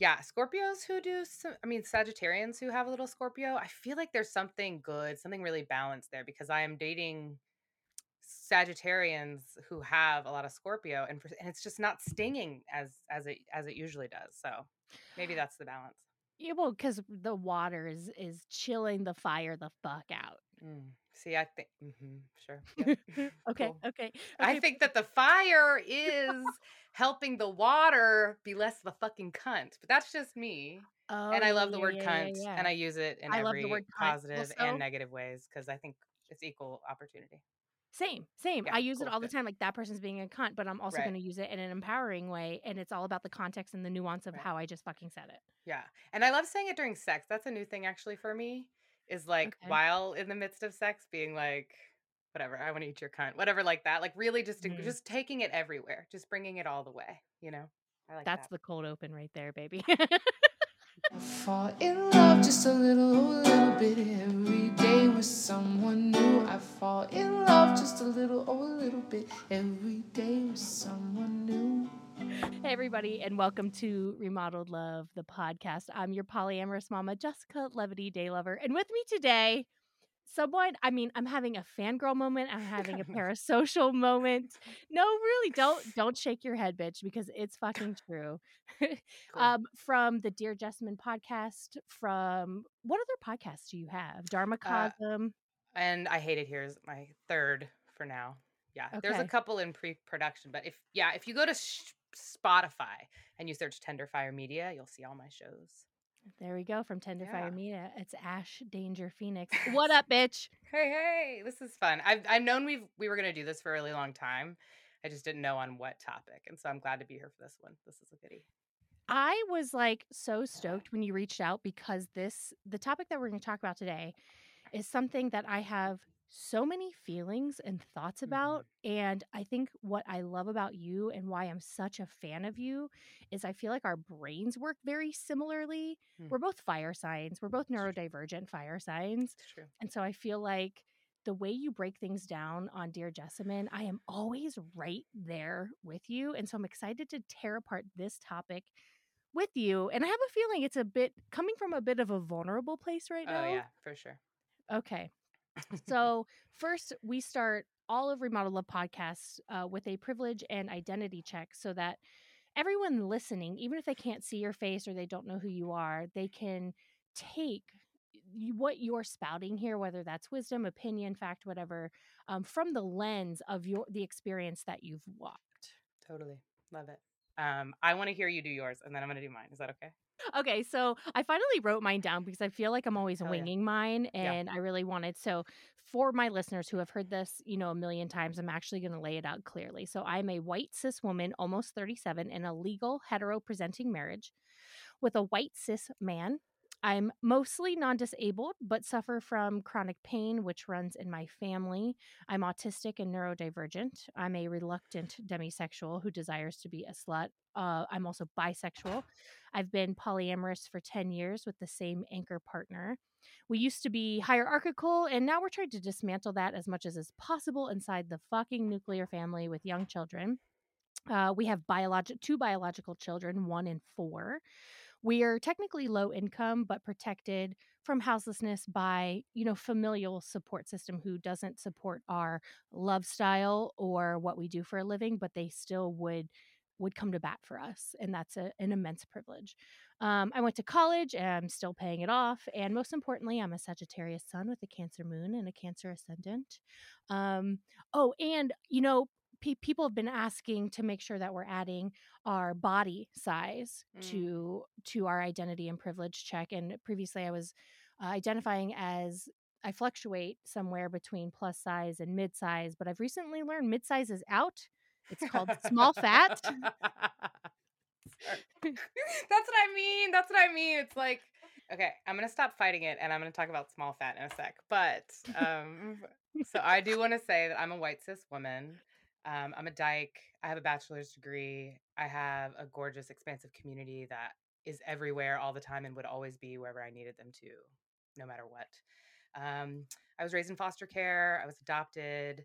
Yeah, Scorpios who do some, I mean, Sagittarians who have a little Scorpio, I feel like there's something good, something really balanced there, because I am dating Sagittarians who have a lot of Scorpio, and it's just not stinging as it usually does. So maybe that's the balance. Yeah, well, because the water is chilling the fire the fuck out. See, I think, sure. Yep. Okay. I think that the fire is helping the water be less of a fucking cunt, but that's just me. Oh, and I love the word cunt, and I use it in every positive and negative ways, because I think it's equal opportunity. Same. Yeah, I use it all the time. Like, that person's being a cunt, but I'm also going to use it in an empowering way. And it's all about the context and the nuance of how I just fucking said it. Yeah. And I love saying it during sex. That's a new thing actually for me, is like while in the midst of sex, being like, whatever, I want to eat your cunt, whatever, like that. Like, really just taking it everywhere, just bringing it all the way, you know? I like That's the cold open right there, baby. I fall in love just a little bit every day with someone new. I fall in love just a little bit every day with someone new. Hey everybody, and welcome to Remodeled Love, the podcast. I'm your polyamorous mama, Jessica Levity Daylover, and with me today, I'm having a fangirl moment. I'm having a parasocial moment. No, really, don't shake your head, bitch, because it's fucking true. Cool. From the Dear Jessamyn podcast, from what other podcasts do you have? Dharmacosm. And I Hate It Here is my third for now. Yeah, okay. There's a couple in pre-production, but if you go to Spotify and you search Tenderfire Media, you'll see all my shows. There we go. From Tenderfire Media, it's Ashe Danger Phoenix. What up, bitch? Hey, this is fun. I've known we were going to do this for a really long time. I just didn't know on what topic, and so I'm glad to be here for this one. This is a goodie. I was like so stoked when you reached out, because the topic that we're going to talk about today is something that I have so many feelings and thoughts about. And I think what I love about you and why I'm such a fan of you is I feel like our brains work very similarly. We're both fire signs. We're both neurodivergent fire signs. True. And so I feel like the way you break things down on Dear Jessamyn, I am always right there with you. And so I'm excited to tear apart this topic with you. And I have a feeling it's a bit coming from a bit of a vulnerable place right now. Oh yeah, for sure. Okay. So first, we start all of Remodeled Love podcasts with a privilege and identity check, so that everyone listening, even if they can't see your face or they don't know who you are, they can take what you're spouting here, whether that's wisdom, opinion, fact, whatever, from the lens of the experience that you've walked. Totally. Love it. I want to hear you do yours, and then I'm going to do mine. Is that okay? Okay, so I finally wrote mine down because I feel like I'm always winging mine, and I really wanted. So for my listeners who have heard this, a million times, I'm actually going to lay it out clearly. So I'm a white cis woman, almost 37, in a legal hetero-presenting marriage with a white cis man. I'm mostly non-disabled, but suffer from chronic pain, which runs in my family. I'm autistic and neurodivergent. I'm a reluctant demisexual who desires to be a slut. I'm also bisexual. I've been polyamorous for 10 years with the same anchor partner. We used to be hierarchical, and now we're trying to dismantle that as much as is possible inside the fucking nuclear family with young children. We have two biological children, 1 and 4. We are technically low income, but protected from houselessness by, familial support system who doesn't support our love style or what we do for a living, but they still would come to bat for us. And that's an immense privilege. I went to college and I'm still paying it off. And most importantly, I'm a Sagittarius sun with a Cancer moon and a Cancer ascendant. People have been asking to make sure that we're adding our body size to our identity and privilege check. And previously I was identifying as I fluctuate somewhere between plus size and mid size, but I've recently learned mid size is out. It's called small fat. That's what I mean. It's like, okay, I'm going to stop fighting it and I'm going to talk about small fat in a sec. But so I do want to say that I'm a white cis woman. I'm a dyke. I have a bachelor's degree. I have a gorgeous, expansive community that is everywhere all the time and would always be wherever I needed them to, no matter what. I was raised in foster care. I was adopted.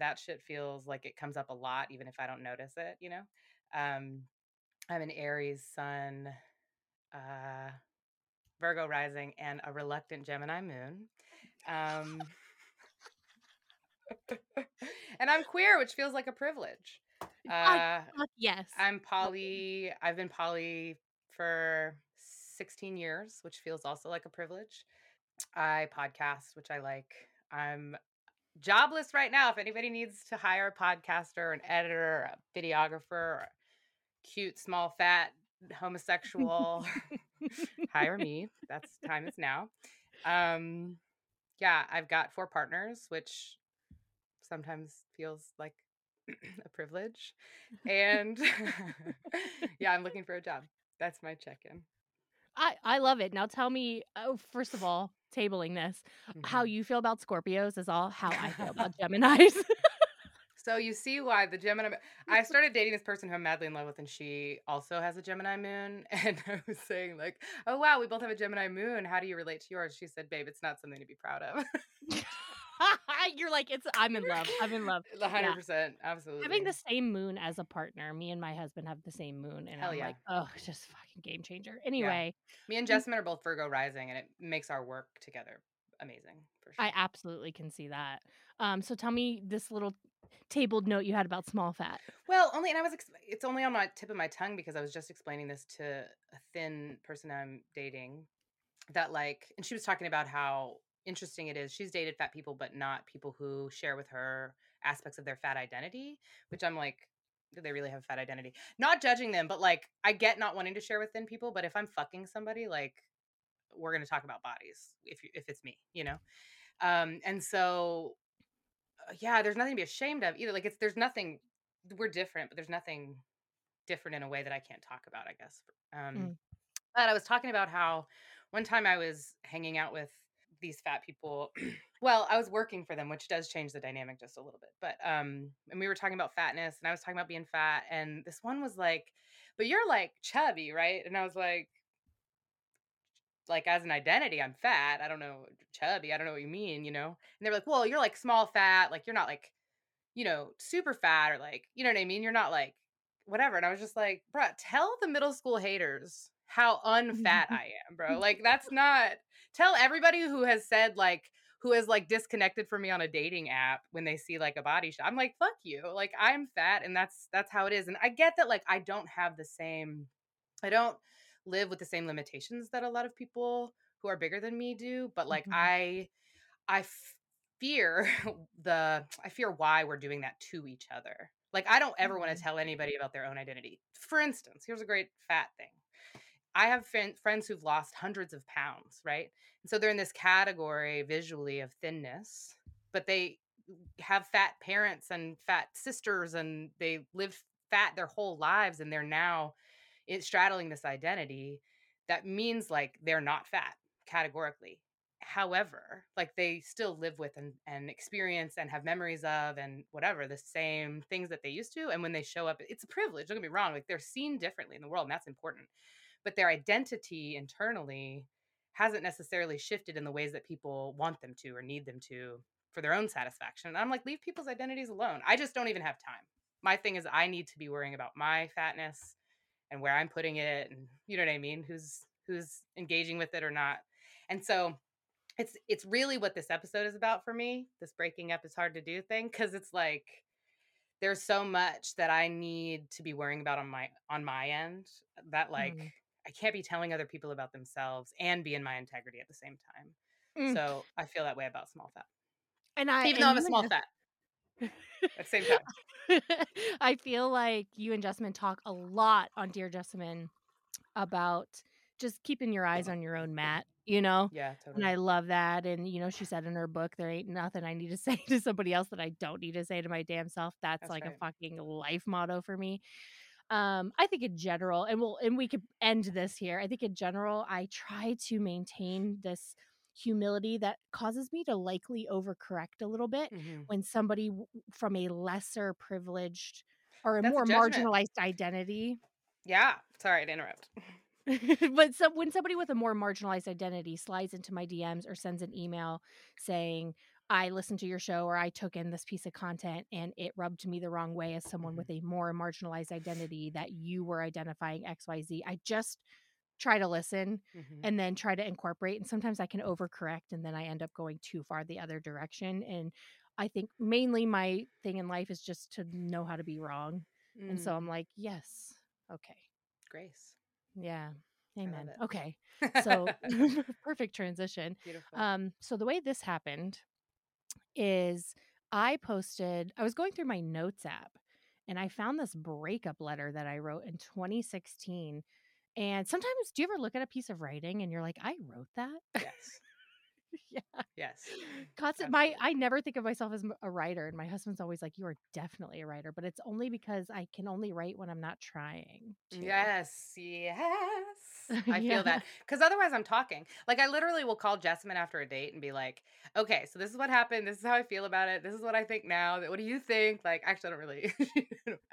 That shit feels like it comes up a lot, even if I don't notice it, I'm an Aries sun, Virgo rising, and a reluctant Gemini moon. And I'm queer, which feels like a privilege. Yes. I'm poly. I've been poly for 16 years, which feels also like a privilege. I podcast, which I like. I'm jobless right now. If anybody needs to hire a podcaster or an editor or a videographer or a cute, small, fat, homosexual, hire me. That's time is now. Yeah, I've got 4 partners, which sometimes feels like a privilege. And yeah, I'm looking for a job. That's my check-in. I love it. Now tell me, first of all, tabling this, how you feel about Scorpios is all how I feel about Geminis. So you see why the Gemini, I started dating this person who I'm madly in love with, and she also has a Gemini moon. And I was saying like, oh, wow, we both have a Gemini moon. How do you relate to yours? She said, babe, it's not something to be proud of. You're like, it's, I'm in love. I'm in love. 100%. Yeah. Absolutely. Having the same moon as a partner. Me and my husband have the same moon. And I'm like, oh, just fucking game changer. Anyway. Yeah. Me and Jessamyn are both Virgo rising, and it makes our work together amazing. For sure. I absolutely can see that. So tell me this little tabled note you had about small fat. Well, only, and I was, it's only on my tip of my tongue because I was just explaining this to a thin person I'm dating that like, and she was talking about how interesting it is. She's dated fat people, but not people who share with her aspects of their fat identity, which I'm like, do they really have a fat identity? Not judging them, but like, I get not wanting to share with thin people, but if I'm fucking somebody, like we're going to talk about bodies if it's me, you know? And so yeah, there's nothing to be ashamed of either. Like it's, there's nothing, we're different, but there's nothing different in a way that I can't talk about, I guess. But I was talking about how one time I was hanging out with these fat people. Well, I was working for them, which does change the dynamic just a little bit. But, and we were talking about fatness and I was talking about being fat. And this one was like, but you're like chubby, right? And I was like as an identity, I'm fat. I don't know, chubby. I don't know what you mean, you know? And they were like, well, you're like small fat. Like, you're not like, you know, super fat or like, you know what I mean? You're not like whatever. And I was just like, bro, tell the middle school haters how unfat I am, bro. Like, that's not, tell everybody who has said like, who has like disconnected from me on a dating app when they see like a body shot. I'm like, fuck you. Like I'm fat and that's how it is. And I get that. Like, I don't have the same, I don't live with the same limitations that a lot of people who are bigger than me do. But like, I fear why we're doing that to each other. Like, I don't ever want to tell anybody about their own identity. For instance, here's a great fat thing. I have friends who've lost hundreds of pounds, right? And so they're in this category visually of thinness, but they have fat parents and fat sisters and they lived fat their whole lives and they're now straddling this identity that means like they're not fat categorically. However, like they still live with and experience and have memories of and whatever, the same things that they used to. And when they show up, it's a privilege, don't get me wrong, like they're seen differently in the world and that's important. But their identity internally hasn't necessarily shifted in the ways that people want them to or need them to for their own satisfaction. And I'm like, leave people's identities alone. I just don't even have time. My thing is I need to be worrying about my fatness and where I'm putting it. And you know what I mean? Who's engaging with it or not. And so it's really what this episode is about for me, this breaking up is hard to do thing. Cause it's like, there's so much that I need to be worrying about on my end that like, I can't be telling other people about themselves and be in my integrity at the same time. So I feel that way about small fat. And even though I'm a small fat at the same time. I feel like you and Jessamyn talk a lot on Dear Jessamyn about just keeping your eyes on your own mat, you know? Yeah, totally. And I love that. And, you know, she said in her book, there ain't nothing I need to say to somebody else that I don't need to say to my damn self. That's like right. A fucking life motto for me. I think in general, and we could end this here. I think in general, I try to maintain this humility that causes me to likely overcorrect a little bit when somebody from a lesser privileged or a more marginalized identity. Yeah. Sorry to interrupt. But when somebody with a more marginalized identity slides into my DMs or sends an email saying, I listened to your show or I took in this piece of content and it rubbed me the wrong way as someone with a more marginalized identity that you were identifying XYZ. I just try to listen and then try to incorporate. And sometimes I can overcorrect and then I end up going too far the other direction. And I think mainly my thing in life is just to know how to be wrong. And so I'm like, yes. Okay. Grace. Yeah. Amen. Okay. So perfect transition. Beautiful. So the way this happened is I was going through my notes app and I found this breakup letter that I wrote in 2016. And sometimes, do you ever look at a piece of writing and you're like, I wrote that? Yes. Yeah. Yes. Constant. I never think of myself as a writer. And my husband's always like, you are definitely a writer, but it's only because I can only write when I'm not trying to. Yes. Yes. I feel that. Because otherwise I'm talking. Like, I literally will call Jessamyn after a date and be like, okay, so this is what happened. This is how I feel about it. This is what I think now. What do you think? Like, actually, I don't really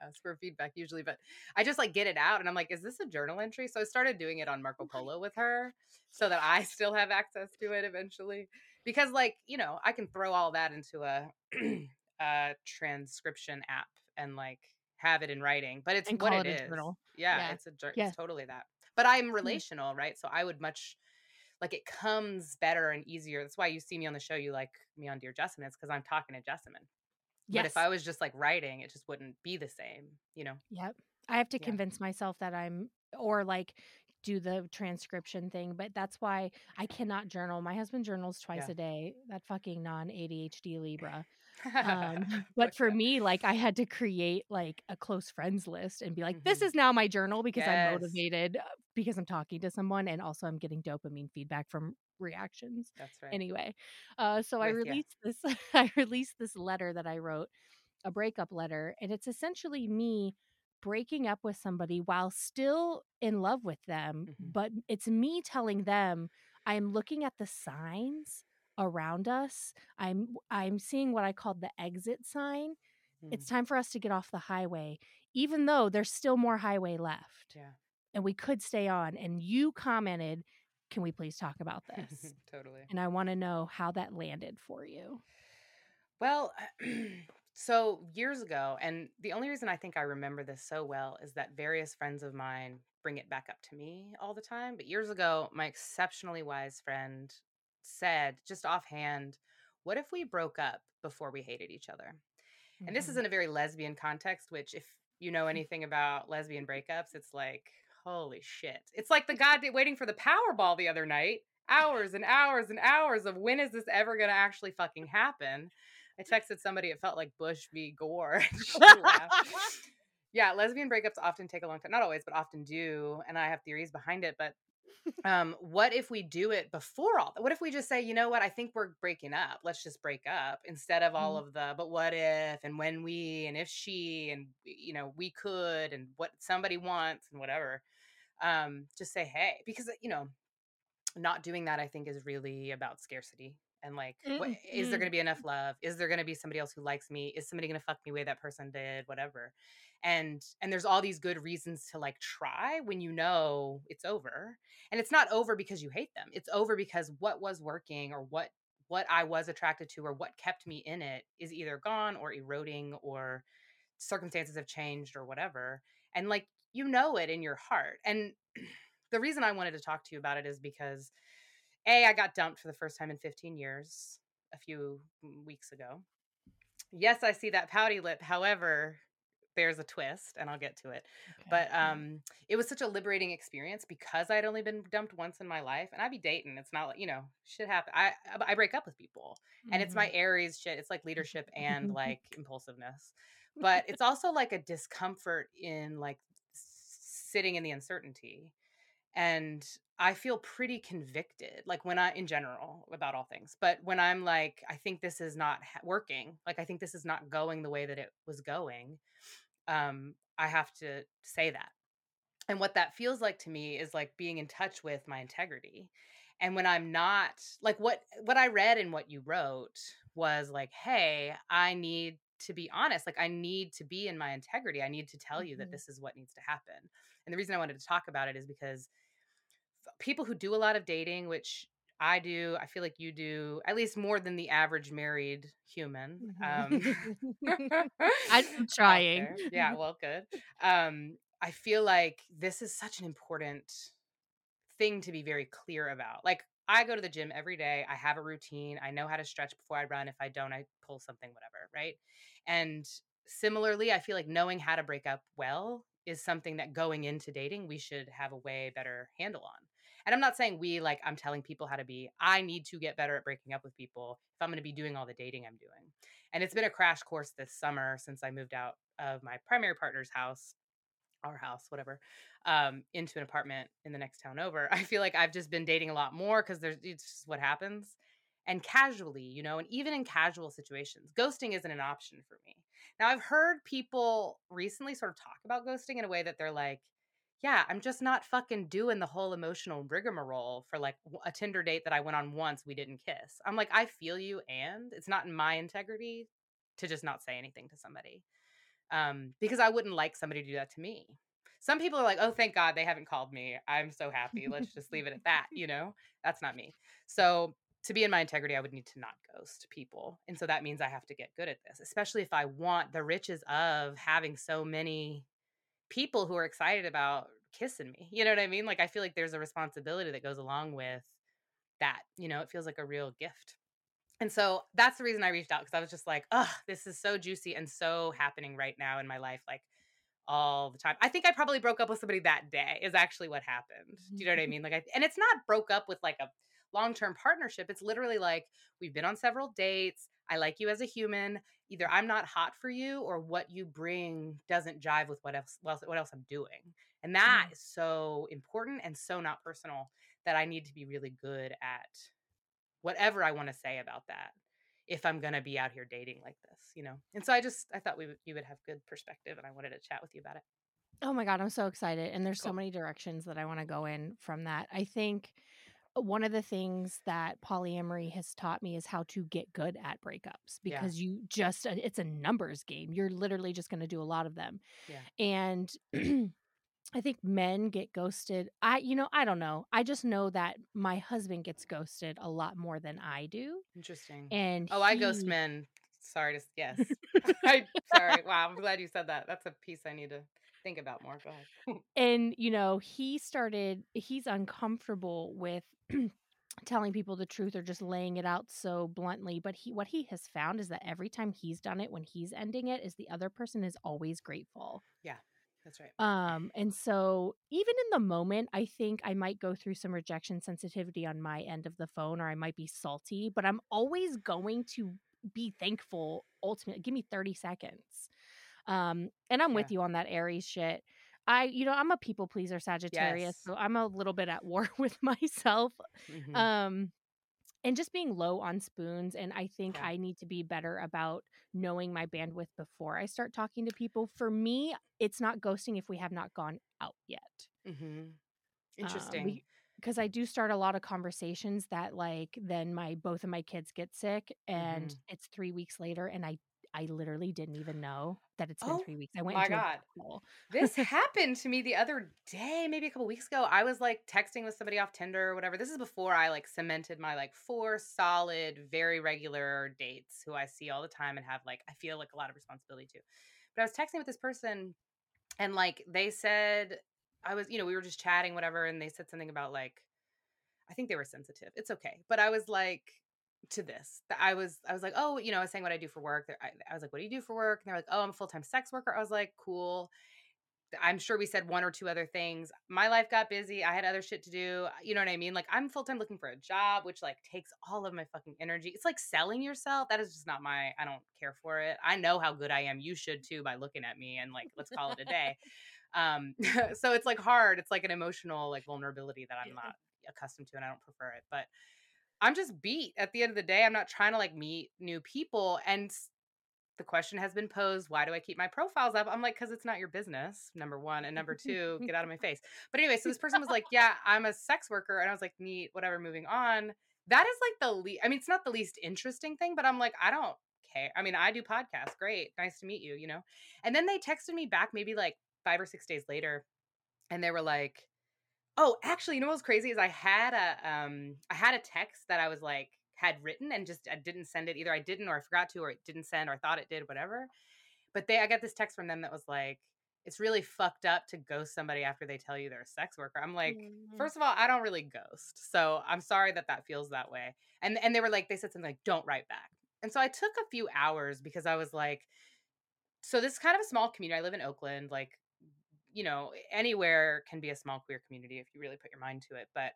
ask for feedback usually, but I just like get it out. And I'm like, is this a journal entry? So I started doing it on Marco Polo with her so that I still have access to it eventually. Because, like, you know, I can throw all that into a transcription app and like have it in writing, but it's what it is. Journal. Yeah. It's a journal. Yeah. It's totally that. But I'm relational, right? So I would it comes better and easier. That's why you see me on the show. You like me on Dear Jessamyn. It's because I'm talking to Jessamyn. Yes. But if I was just like writing, it just wouldn't be the same, you know? Yep. I have to convince myself that do the transcription thing, but that's why I cannot journal. My husband journals twice a day, that fucking non-ADHD Libra. But for me, I had to create a close friends list and be like, this is now my journal because I'm motivated because I'm talking to someone and also I'm getting dopamine feedback from reactions. That's right. Anyway, so I released this. I released this letter that I wrote, a breakup letter, and it's essentially me breaking up with somebody while still in love with them, but it's me telling them I'm looking at the signs around us. I'm seeing what I called the exit sign. It's time for us to get off the highway, even though there's still more highway left. Yeah. And we could stay on. And you commented, can we please talk about this? Totally. And I want to know how that landed for you. Well, so years ago, and the only reason I think I remember this so well is that various friends of mine bring it back up to me all the time. But years ago, my exceptionally wise friend said, just offhand, what if we broke up before we hated each other? Mm-hmm. And this is in a very lesbian context, which if you know anything about lesbian breakups, it's like, holy shit. It's like the goddamn waiting for the Powerball the other night. Hours and hours and hours of when is this ever going to actually fucking happen? I texted somebody, it felt like Bush v. Gore. Yeah, lesbian breakups often take a long time. Not always, but often do. And I have theories behind it. But what if we do it before all that? What if we just say, you know what? I think we're breaking up. Let's just break up instead of all of the, but what if, and when we, and if she, and, you know, we could, and what somebody wants and whatever. Just say, hey, because, you know, not doing that, I think, is really about scarcity. And like, what, is there going to be enough love? Is there going to be somebody else who likes me? Is somebody going to fuck me the way that person did? Whatever. And there's all these good reasons to like try when you know it's over. And it's not over because you hate them. It's over because what was working or what I was attracted to or what kept me in it is either gone or eroding or circumstances have changed or whatever. And like, you know it in your heart. And the reason I wanted to talk to you about it is because I got dumped for the first time in 15 years a few weeks ago. Yes, I see that pouty lip. However, there's a twist and I'll get to it. Okay. But it was such a liberating experience because I'd only been dumped once in my life and I'd be dating. It's not like, you know, shit happens. I break up with people and it's my Aries shit. It's like leadership and like impulsiveness, but it's also like a discomfort in like sitting in the uncertainty. And I feel pretty convicted, like when in general about all things, but when I'm like, I think this is not working. Like, I think this is not going the way that it was going. I have to say that. And what that feels like to me is like being in touch with my integrity. And when I'm not, like what I read and what you wrote was like, hey, I need to be honest. Like I need to be in my integrity. I need to tell you that this is what needs to happen. And the reason I wanted to talk about it is because people who do a lot of dating, which I do. I feel like you do, at least more than the average married human. I'm trying. Yeah, well, good. I feel like this is such an important thing to be very clear about. Like, I go to the gym every day. I have a routine. I know how to stretch before I run. If I don't, I pull something, whatever, right? And similarly, I feel like knowing how to break up well is something that going into dating, we should have a way better handle on. And I'm not saying we, like, I'm telling people how to be. I need to get better at breaking up with people if I'm going to be doing all the dating I'm doing. And it's been a crash course this summer since I moved out of my primary partner's house, our house, whatever, into an apartment in the next town over. I feel like I've just been dating a lot more because it's just what happens. And casually, you know, and even in casual situations, ghosting isn't an option for me. Now, I've heard people recently sort of talk about ghosting in a way that they're like, yeah, I'm just not fucking doing the whole emotional rigmarole for like a Tinder date that I went on once we didn't kiss. I'm like, I feel you, and it's not in my integrity to just not say anything to somebody because I wouldn't like somebody to do that to me. Some people are like, oh, thank God they haven't called me. I'm so happy. Let's just leave it at that. You know, that's not me. So to be in my integrity, I would need to not ghost people. And so that means I have to get good at this, especially if I want the riches of having so many people who are excited about kissing me. You know what I mean? Like, I feel like there's a responsibility that goes along with that. You know, it feels like a real gift. And so that's the reason I reached out, because I was just like, oh, this is so juicy and so happening right now in my life, like all the time. I think I probably broke up with somebody that day is actually what happened. Do you know what I mean? Like, and it's not broke up with like a long-term partnership. It's literally like, we've been on several dates. I like you as a human. Either I'm not hot for you, or what you bring doesn't jive with what else I'm doing. And that is so important and so not personal that I need to be really good at whatever I want to say about that if I'm going to be out here dating like this, you know? And so I thought you would have good perspective, and I wanted to chat with you about it. Oh my God, I'm so excited. And there's so many directions that I want to go in from that. I think one of the things that polyamory has taught me is how to get good at breakups, because you just, it's a numbers game. You're literally just going to do a lot of them. Yeah. And I think men get ghosted. I don't know. I just know that my husband gets ghosted a lot more than I do. Interesting. And I ghost men. Yes. Sorry. Wow. I'm glad you said that. That's a piece I need to think about more. Go ahead. And, you know, he's uncomfortable with telling people the truth or just laying it out so bluntly. But what he has found is that every time he's done it, when he's ending it, is the other person is always grateful. Yeah, that's right. And so even in the moment, I think I might go through some rejection sensitivity on my end of the phone, or I might be salty, but I'm always going to be thankful. Ultimately, give me 30 seconds. And I'm with you on that Aries shit. I'm a people pleaser, Sagittarius, so I'm a little bit at war with myself. Mm-hmm. And just being low on spoons. And I think I need to be better about knowing my bandwidth before I start talking to people. For me, it's not ghosting if we have not gone out yet. Mm-hmm. Interesting. Because I do start a lot of conversations that, like, then both of my kids get sick, and it's 3 weeks later, and I literally didn't even know that it's been 3 weeks. I went into a hospital. This happened to me the other day, maybe a couple weeks ago. I was like texting with somebody off Tinder or whatever. This is before I like cemented my like 4 solid, very regular dates who I see all the time and have like, I feel like a lot of responsibility to. But I was texting with this person, and like they said, we were just chatting, whatever. And they said something about like, I think they were sensitive. It's okay. But I was like, to this, I was like, oh, you know, I was saying what I do for work. I was like, what do you do for work? And they're like, oh, I'm a full-time sex worker. I was like, cool. I'm sure we said one or two other things. My life got busy. I had other shit to do. You know what I mean? Like, I'm full-time looking for a job, which like takes all of my fucking energy. It's like selling yourself. That is just not I don't care for it. I know how good I am. You should too, by looking at me, and like, let's call it a day. So it's like hard. It's like an emotional like vulnerability that I'm not accustomed to, and I don't prefer it, but I'm just beat at the end of the day. I'm not trying to like meet new people. And the question has been posed, why do I keep my profiles up? I'm like, because it's not your business, number one. And number two, get out of my face. But anyway, so this person was like, yeah, I'm a sex worker. And I was like, neat, whatever, moving on. That is like it's not the least interesting thing, but I'm like, I don't care. I mean, I do podcasts. Great. Nice to meet you, you know? And then they texted me back maybe like 5 or 6 days later. And they were like, Oh, actually, you know what's crazy is I had a text that I was like had written and just I didn't send it either. I didn't, or I forgot to, or it didn't send, or I thought it did, whatever. But I got this text from them that was like, it's really fucked up to ghost somebody after they tell you they're a sex worker. I'm like, first of all, I don't really ghost. So I'm sorry that feels that way. And they were like, they said something like, don't write back. And so I took a few hours because I was like, so this is kind of a small community. I live in Oakland. Like, you know, anywhere can be a small queer community if you really put your mind to it. But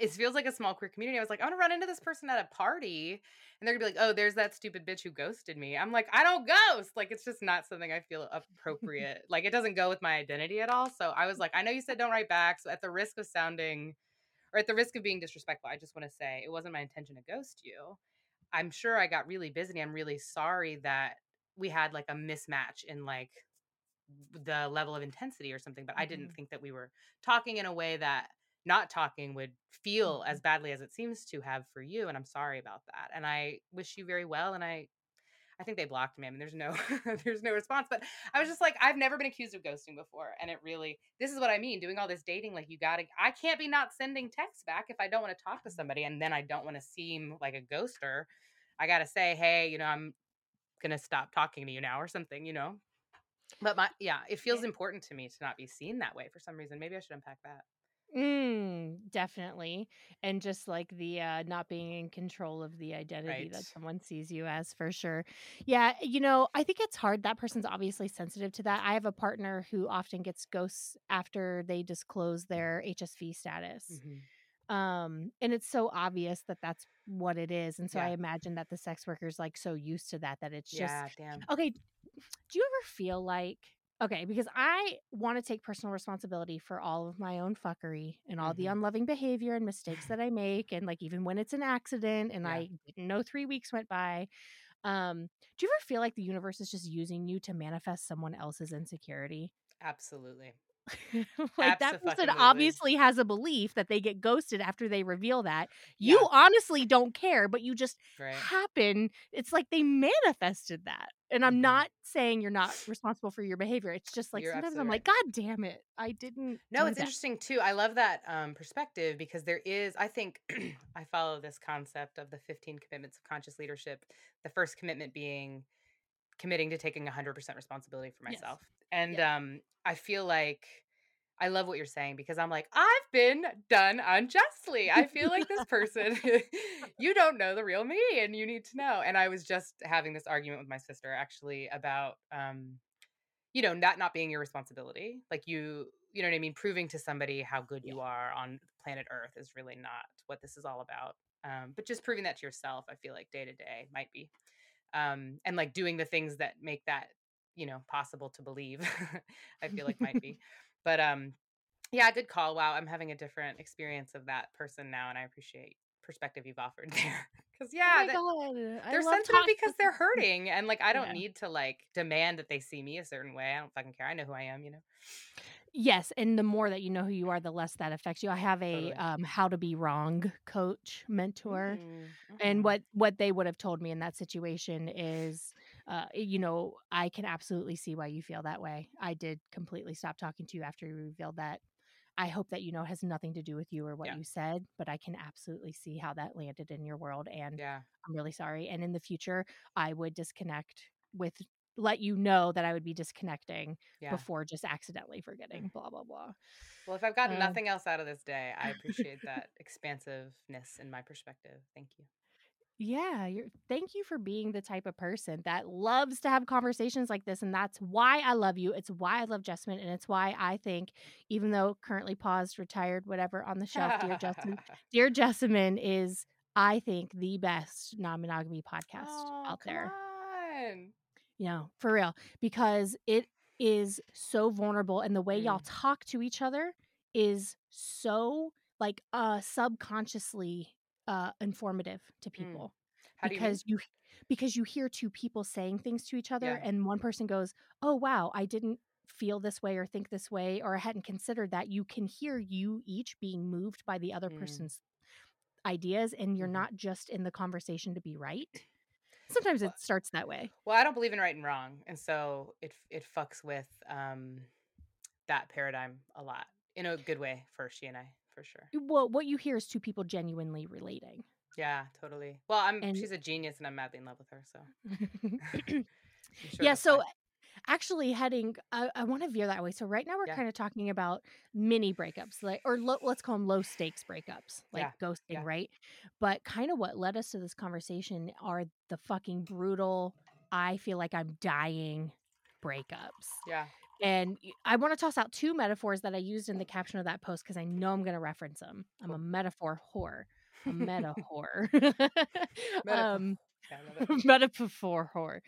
it feels like a small queer community. I was like, I'm going to run into this person at a party and they're gonna be like, oh, there's that stupid bitch who ghosted me. I'm like, I don't ghost. Like, it's just not something I feel appropriate. Like, it doesn't go with my identity at all. So I was like, I know you said don't write back. So at the risk of being disrespectful, I just want to say it wasn't my intention to ghost you. I'm sure I got really busy. I'm really sorry that we had like a mismatch in like the level of intensity or something, but I didn't think that we were talking in a way that not talking would feel as badly as it seems to have for you. And I'm sorry about that. And I wish you very well. And I think they blocked me. I mean, there's no, there's no response, but I was just like, I've never been accused of ghosting before. And it really, this is what I mean, doing all this dating. Like I can't be not sending texts back if I don't want to talk to somebody. And then I don't want to seem like a ghoster. I got to say, hey, you know, I'm going to stop talking to you now or something, you know? But it feels important to me to not be seen that way for some reason. Maybe I should unpack that. Definitely. And just like the not being in control of the identity that someone sees you as, for sure. Yeah, you know, I think it's hard. That person's obviously sensitive to that. I have a partner who often gets ghosts after they disclose their HSV status. And it's so obvious that that's what it is. And so I imagine that the sex worker's like so used to that it's just okay. Do you ever feel like, okay, because I want to take personal responsibility for all of my own fuckery and all the unloving behavior and mistakes that I make. And like, even when it's an accident and I didn't know 3 weeks went by, do you ever feel like the universe is just using you to manifest someone else's insecurity? Absolutely. Like that person obviously has a belief that they get ghosted after they reveal that you honestly don't care, but you just happen. It's like they manifested that. And I'm not saying you're not responsible for your behavior. It's just like, you're sometimes I'm like, God damn it. I didn't. No, it's interesting too. I love that perspective because there is, I think I follow this concept of the 15 commitments of conscious leadership. The first commitment being committing to taking 100% responsibility for myself. Yes. And I feel like I love what you're saying because I'm like, I've been done unjustly. I feel like this person, you don't know the real me and you need to know. And I was just having this argument with my sister actually about, you know, not being your responsibility. Like you know what I mean? Proving to somebody how good you are on planet Earth is really not what this is all about. But just proving that to yourself, I feel like day to day might be. And like doing the things that make that, you know, possible to believe, I feel like might be, but, yeah, good call. Wow. I'm having a different experience of that person now. And I appreciate perspective you've offered there. Cause they're sensitive because they're hurting. And like, I don't need to like demand that they see me a certain way. I don't fucking care. I know who I am, you know? Yes. And the more that you know who you are, the less that affects you. I have a how to be wrong coach mentor. And what they would have told me in that situation is, you know, I can absolutely see why you feel that way. I did completely stop talking to you after you revealed that. I hope that, you know, it has nothing to do with you or what you said, but I can absolutely see how that landed in your world. And I'm really sorry. And in the future, I would disconnect with let you know that I would be disconnecting before just accidentally forgetting, blah, blah, blah. Well, if I've gotten nothing else out of this day, I appreciate that expansiveness in my perspective. Thank you. Yeah. Thank you for being the type of person that loves to have conversations like this. And that's why I love you. It's why I love Jessamyn. And it's why I think, even though currently paused, retired, whatever, on the shelf, Dear Jessamyn is, I think, the best non-monogamy podcast out there. On. You know, for real, because it is so vulnerable. And the way y'all talk to each other is so like subconsciously informative to people. How because do you, because you hear two people saying things to each other and one person goes, oh, wow, I didn't feel this way or think this way, or I hadn't considered that. You can hear you each being moved by the other person's ideas. And you're not just in the conversation to be right. Sometimes it starts that way. Well, I don't believe in right and wrong. And so it fucks with that paradigm a lot. in a good way for she and I, for sure. Well, what you hear is two people genuinely relating. Yeah, totally. Well, she's a genius and I'm madly in love with her, so. Sure yeah, so fun. Actually heading, I want to veer that way. So right now we're kind of talking about mini breakups, like, or let's call them low stakes breakups, like ghosting, right? But kind of what led us to this conversation are the fucking brutal, I feel like I'm dying breakups. Yeah. And I want to toss out two metaphors that I used in the caption of that post because I know I'm going to reference them. I'm a metaphor whore. A meta whore. Metaphor whore.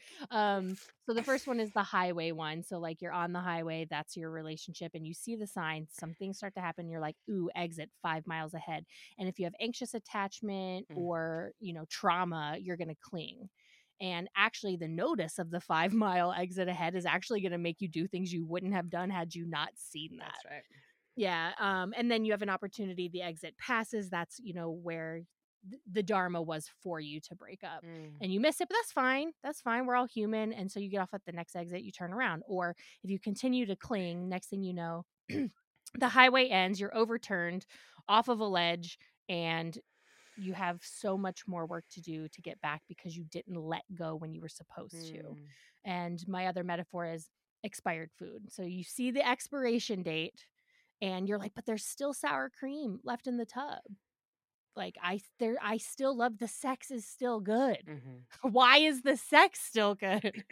So the first one is the highway one. So like you're on the highway, that's your relationship, and you see the signs, some things start to happen. You're like, ooh, exit 5 miles ahead. And if you have anxious attachment or, you know, trauma, you're going to cling. And actually the notice of the 5 mile exit ahead is actually going to make you do things you wouldn't have done had you not seen that. That's right. Yeah. And then you have an opportunity, the exit passes. That's, you know, where the dharma was for you to break up and you miss it, but that's fine. That's fine. We're all human. And so you get off at the next exit, you turn around, or if you continue to cling, next thing you know, the highway ends, you're overturned off of a ledge, and you have so much more work to do to get back because you didn't let go when you were supposed to. And my other metaphor is expired food. So you see the expiration date and you're like, but there's still sour cream left in the tub. Like I still love the sex is still good. Why is the sex still good?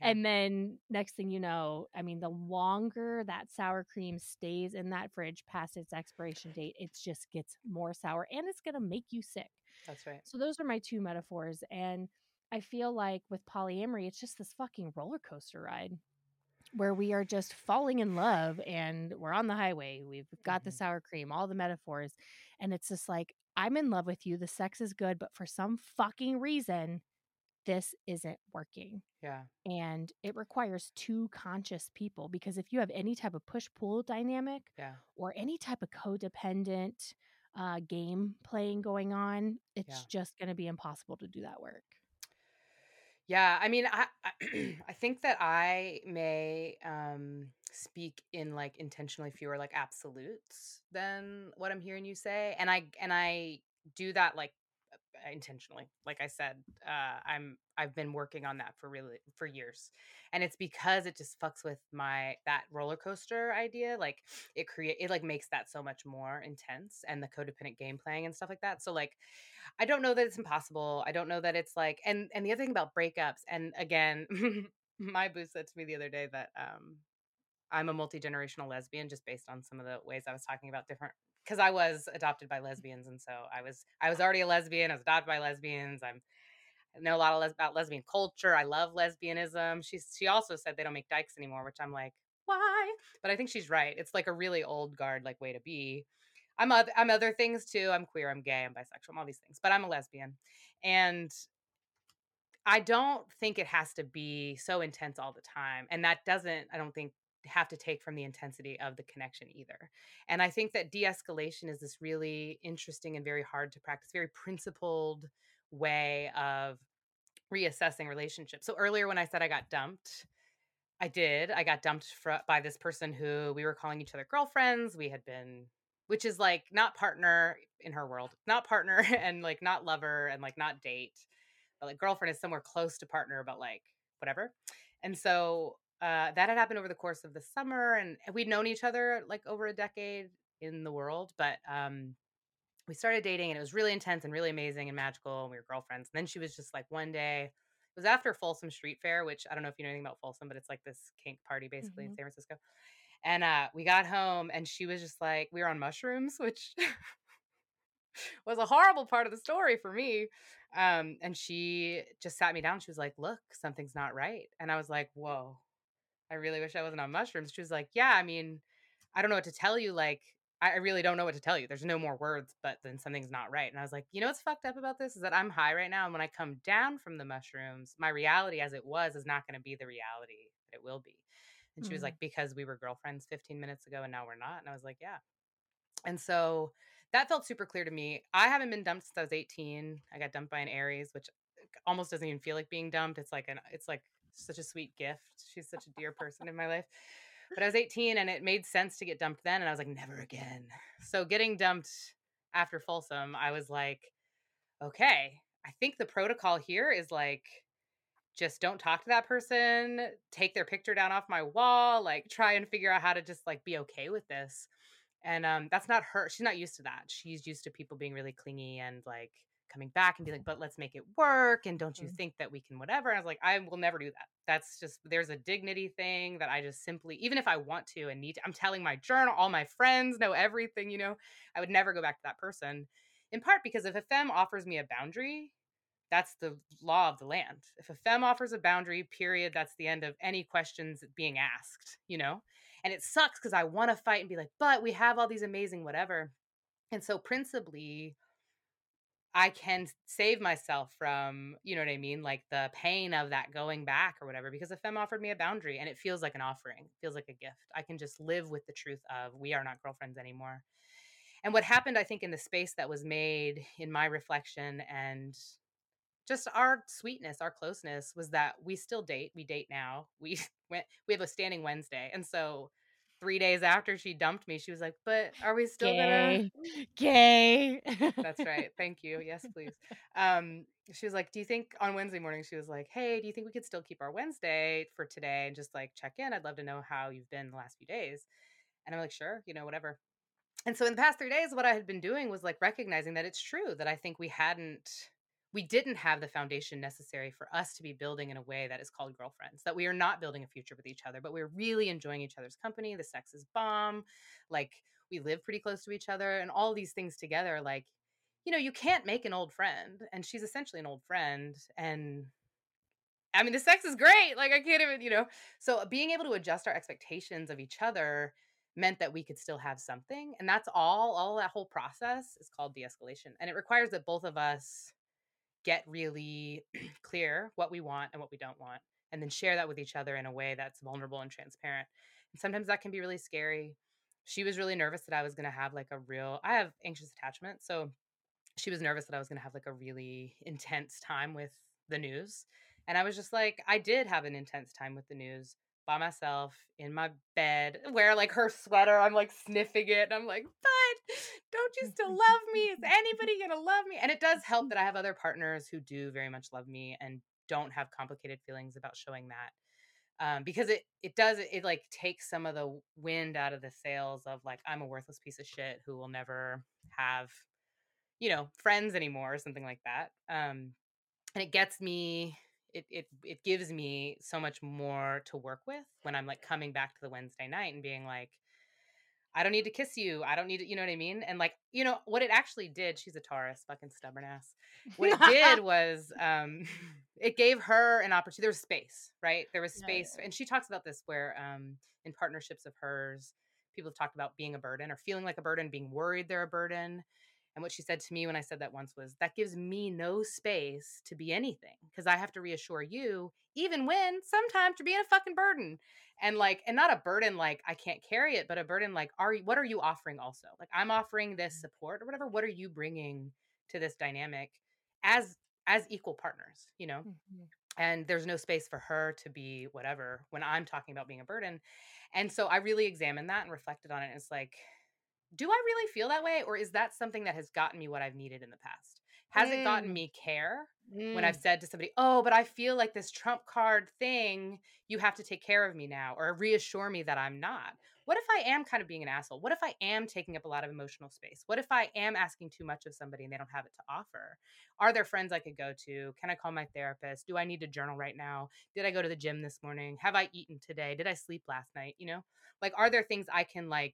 And then next thing you know, I mean, the longer that sour cream stays in that fridge past its expiration date, it just gets more sour and it's going to make you sick. That's right. So those are my two metaphors. And I feel like with polyamory, it's just this fucking roller coaster ride where we are just falling in love and we're on the highway. We've got the sour cream, all the metaphors. And it's just like, I'm in love with you. The sex is good, but for some fucking reason, this isn't working. Yeah. And it requires two conscious people, because if you have any type of push-pull dynamic or any type of codependent game playing going on, it's just going to be impossible to do that work. Yeah. I mean, I think that I may speak in like intentionally fewer like absolutes than what I'm hearing you say. And I do that like intentionally. Like I said, I've been working on that for years, and it's because it just fucks with that roller coaster idea. Like it like makes that so much more intense, and the codependent game playing and stuff like that. So like, I don't know that it's impossible. I don't know that it's like, and the other thing about breakups, and again, my boo said to me the other day that I'm a multi-generational lesbian, just based on some of the ways I was talking about different. Because I was adopted by lesbians, and so I was already a lesbian. I was adopted by lesbians. I know a lot about lesbian culture. I love lesbianism. She also said they don't make dykes anymore, which I'm like, why? But I think she's right. It's like a really old guard like way to be. I'm other things too. I'm queer. I'm gay. I'm bisexual. I'm all these things. But I'm a lesbian, and I don't think it has to be so intense all the time. And that doesn't. I don't think. Have to take from the intensity of the connection either. And I think that de-escalation is this really interesting and very hard to practice, very principled way of reassessing relationships. So earlier when I said I got dumped, I did. I got dumped by this person who we were calling each other girlfriends. We had been, which is like not partner in her world, not partner and like not lover and like not date, but like girlfriend is somewhere close to partner, but like whatever. And so that had happened over the course of the summer, and we'd known each other like over a decade in the world, but we started dating, and it was really intense and really amazing and magical, and we were girlfriends. And then she was just like, one day, it was after Folsom Street Fair, which I don't know if you know anything about Folsom, but it's like this kink party basically in San Francisco. And we got home, and she was just like, we were on mushrooms, which was a horrible part of the story for me. And she just sat me down. She was like, look, something's not right. And I was like, whoa. I really wish I wasn't on mushrooms. She was like, yeah, I mean, I don't know what to tell you. Like, I really don't know what to tell you. There's no more words, but then something's not right. And I was like, you know what's fucked up about this is that I'm high right now. And when I come down from the mushrooms, my reality as it was is not going to be the reality that it will be. And she was like, because we were girlfriends 15 minutes ago and now we're not. And I was like, yeah. And so that felt super clear to me. I haven't been dumped since I was 18. I got dumped by an Aries, which almost doesn't even feel like being dumped. It's like such a sweet gift. She's such a dear person in my life. But I was 18 and it made sense to get dumped then. And I was like, never again. So getting dumped after Folsom, I was like, okay, I think the protocol here is like, just don't talk to that person, take their picture down off my wall, like try and figure out how to just like be okay with this. And that's not her. She's not used to that. She's used to people being really clingy and like coming back and be like, but let's make it work. And don't you think that we can whatever? And I was like, I will never do that. That's just, there's a dignity thing that I just simply, even if I want to and need to, I'm telling my journal, all my friends know everything, you know, I would never go back to that person. In part because if a femme offers me a boundary, that's the law of the land. If a femme offers a boundary, period, that's the end of any questions being asked, you know? And it sucks because I want to fight and be like, but we have all these amazing whatever. And so principally, I can save myself from, you know what I mean? Like the pain of that going back or whatever, because a femme offered me a boundary and it feels like an offering, it feels like a gift. I can just live with the truth of we are not girlfriends anymore. And what happened, I think, in the space that was made in my reflection and just our sweetness, our closeness was that we still date. We date now. We have a standing Wednesday. And so 3 days after she dumped me, she was like, but are we still gay? That's right. Thank you. Yes, please. She was like, do you think on Wednesday morning, she was like, hey, do you think we could still keep our Wednesday for today and just like check in? I'd love to know how you've been the last few days. And I'm like, sure, you know, whatever. And so in the past 3 days, what I had been doing was like recognizing that it's true that I think we didn't have the foundation necessary for us to be building in a way that is called girlfriends, that we are not building a future with each other, but we're really enjoying each other's company. The sex is bomb. Like we live pretty close to each other and all these things together. Like, you know, you can't make an old friend and she's essentially an old friend. And I mean, the sex is great. Like I can't even, you know, so being able to adjust our expectations of each other meant that we could still have something. And that's all that whole process is called de-escalation. And it requires that both of us get really clear what we want and what we don't want, and then share that with each other in a way that's vulnerable and transparent. And sometimes that can be really scary. She was really nervous that I was going to have like I have anxious attachment. So she was nervous that I was going to have like a really intense time with the news. And I was just like, I did have an intense time with the news by myself in my bed, wear like her sweater. I'm like sniffing it. And I'm like, don't you still love me? Is anybody going to love me? And it does help that I have other partners who do very much love me and don't have complicated feelings about showing that. Because it like takes some of the wind out of the sails of like, I'm a worthless piece of shit who will never have, you know, friends anymore or something like that. And it gets me, it gives me so much more to work with when I'm like coming back to the Wednesday night and being like, I don't need to kiss you. I don't need to, you know what I mean? And like, you know, what it actually did, she's a Taurus, fucking stubborn ass. What it did was it gave her an opportunity. There was space, right? There was space. No. And she talks about this where in partnerships of hers, people have talked about being a burden or feeling like a burden, being worried they're a burden. And what she said to me when I said that once was, that gives me no space to be anything because I have to reassure you, even when sometimes you're being a fucking burden. And like, and not a burden, like I can't carry it, but a burden, like, what are you offering also? Like I'm offering this support or whatever. What are you bringing to this dynamic as equal partners, you know? Mm-hmm. And there's no space for her to be whatever when I'm talking about being a burden. And so I really examined that and reflected on it. And it's like, do I really feel that way? Or is that something that has gotten me what I've needed in the past? Has it gotten me care when I've said to somebody, oh, but I feel like this trump card thing, you have to take care of me now or reassure me that I'm not. What if I am kind of being an asshole? What if I am taking up a lot of emotional space? What if I am asking too much of somebody and they don't have it to offer? Are there friends I could go to? Can I call my therapist? Do I need to journal right now? Did I go to the gym this morning? Have I eaten today? Did I sleep last night? You know, like, are there things I can like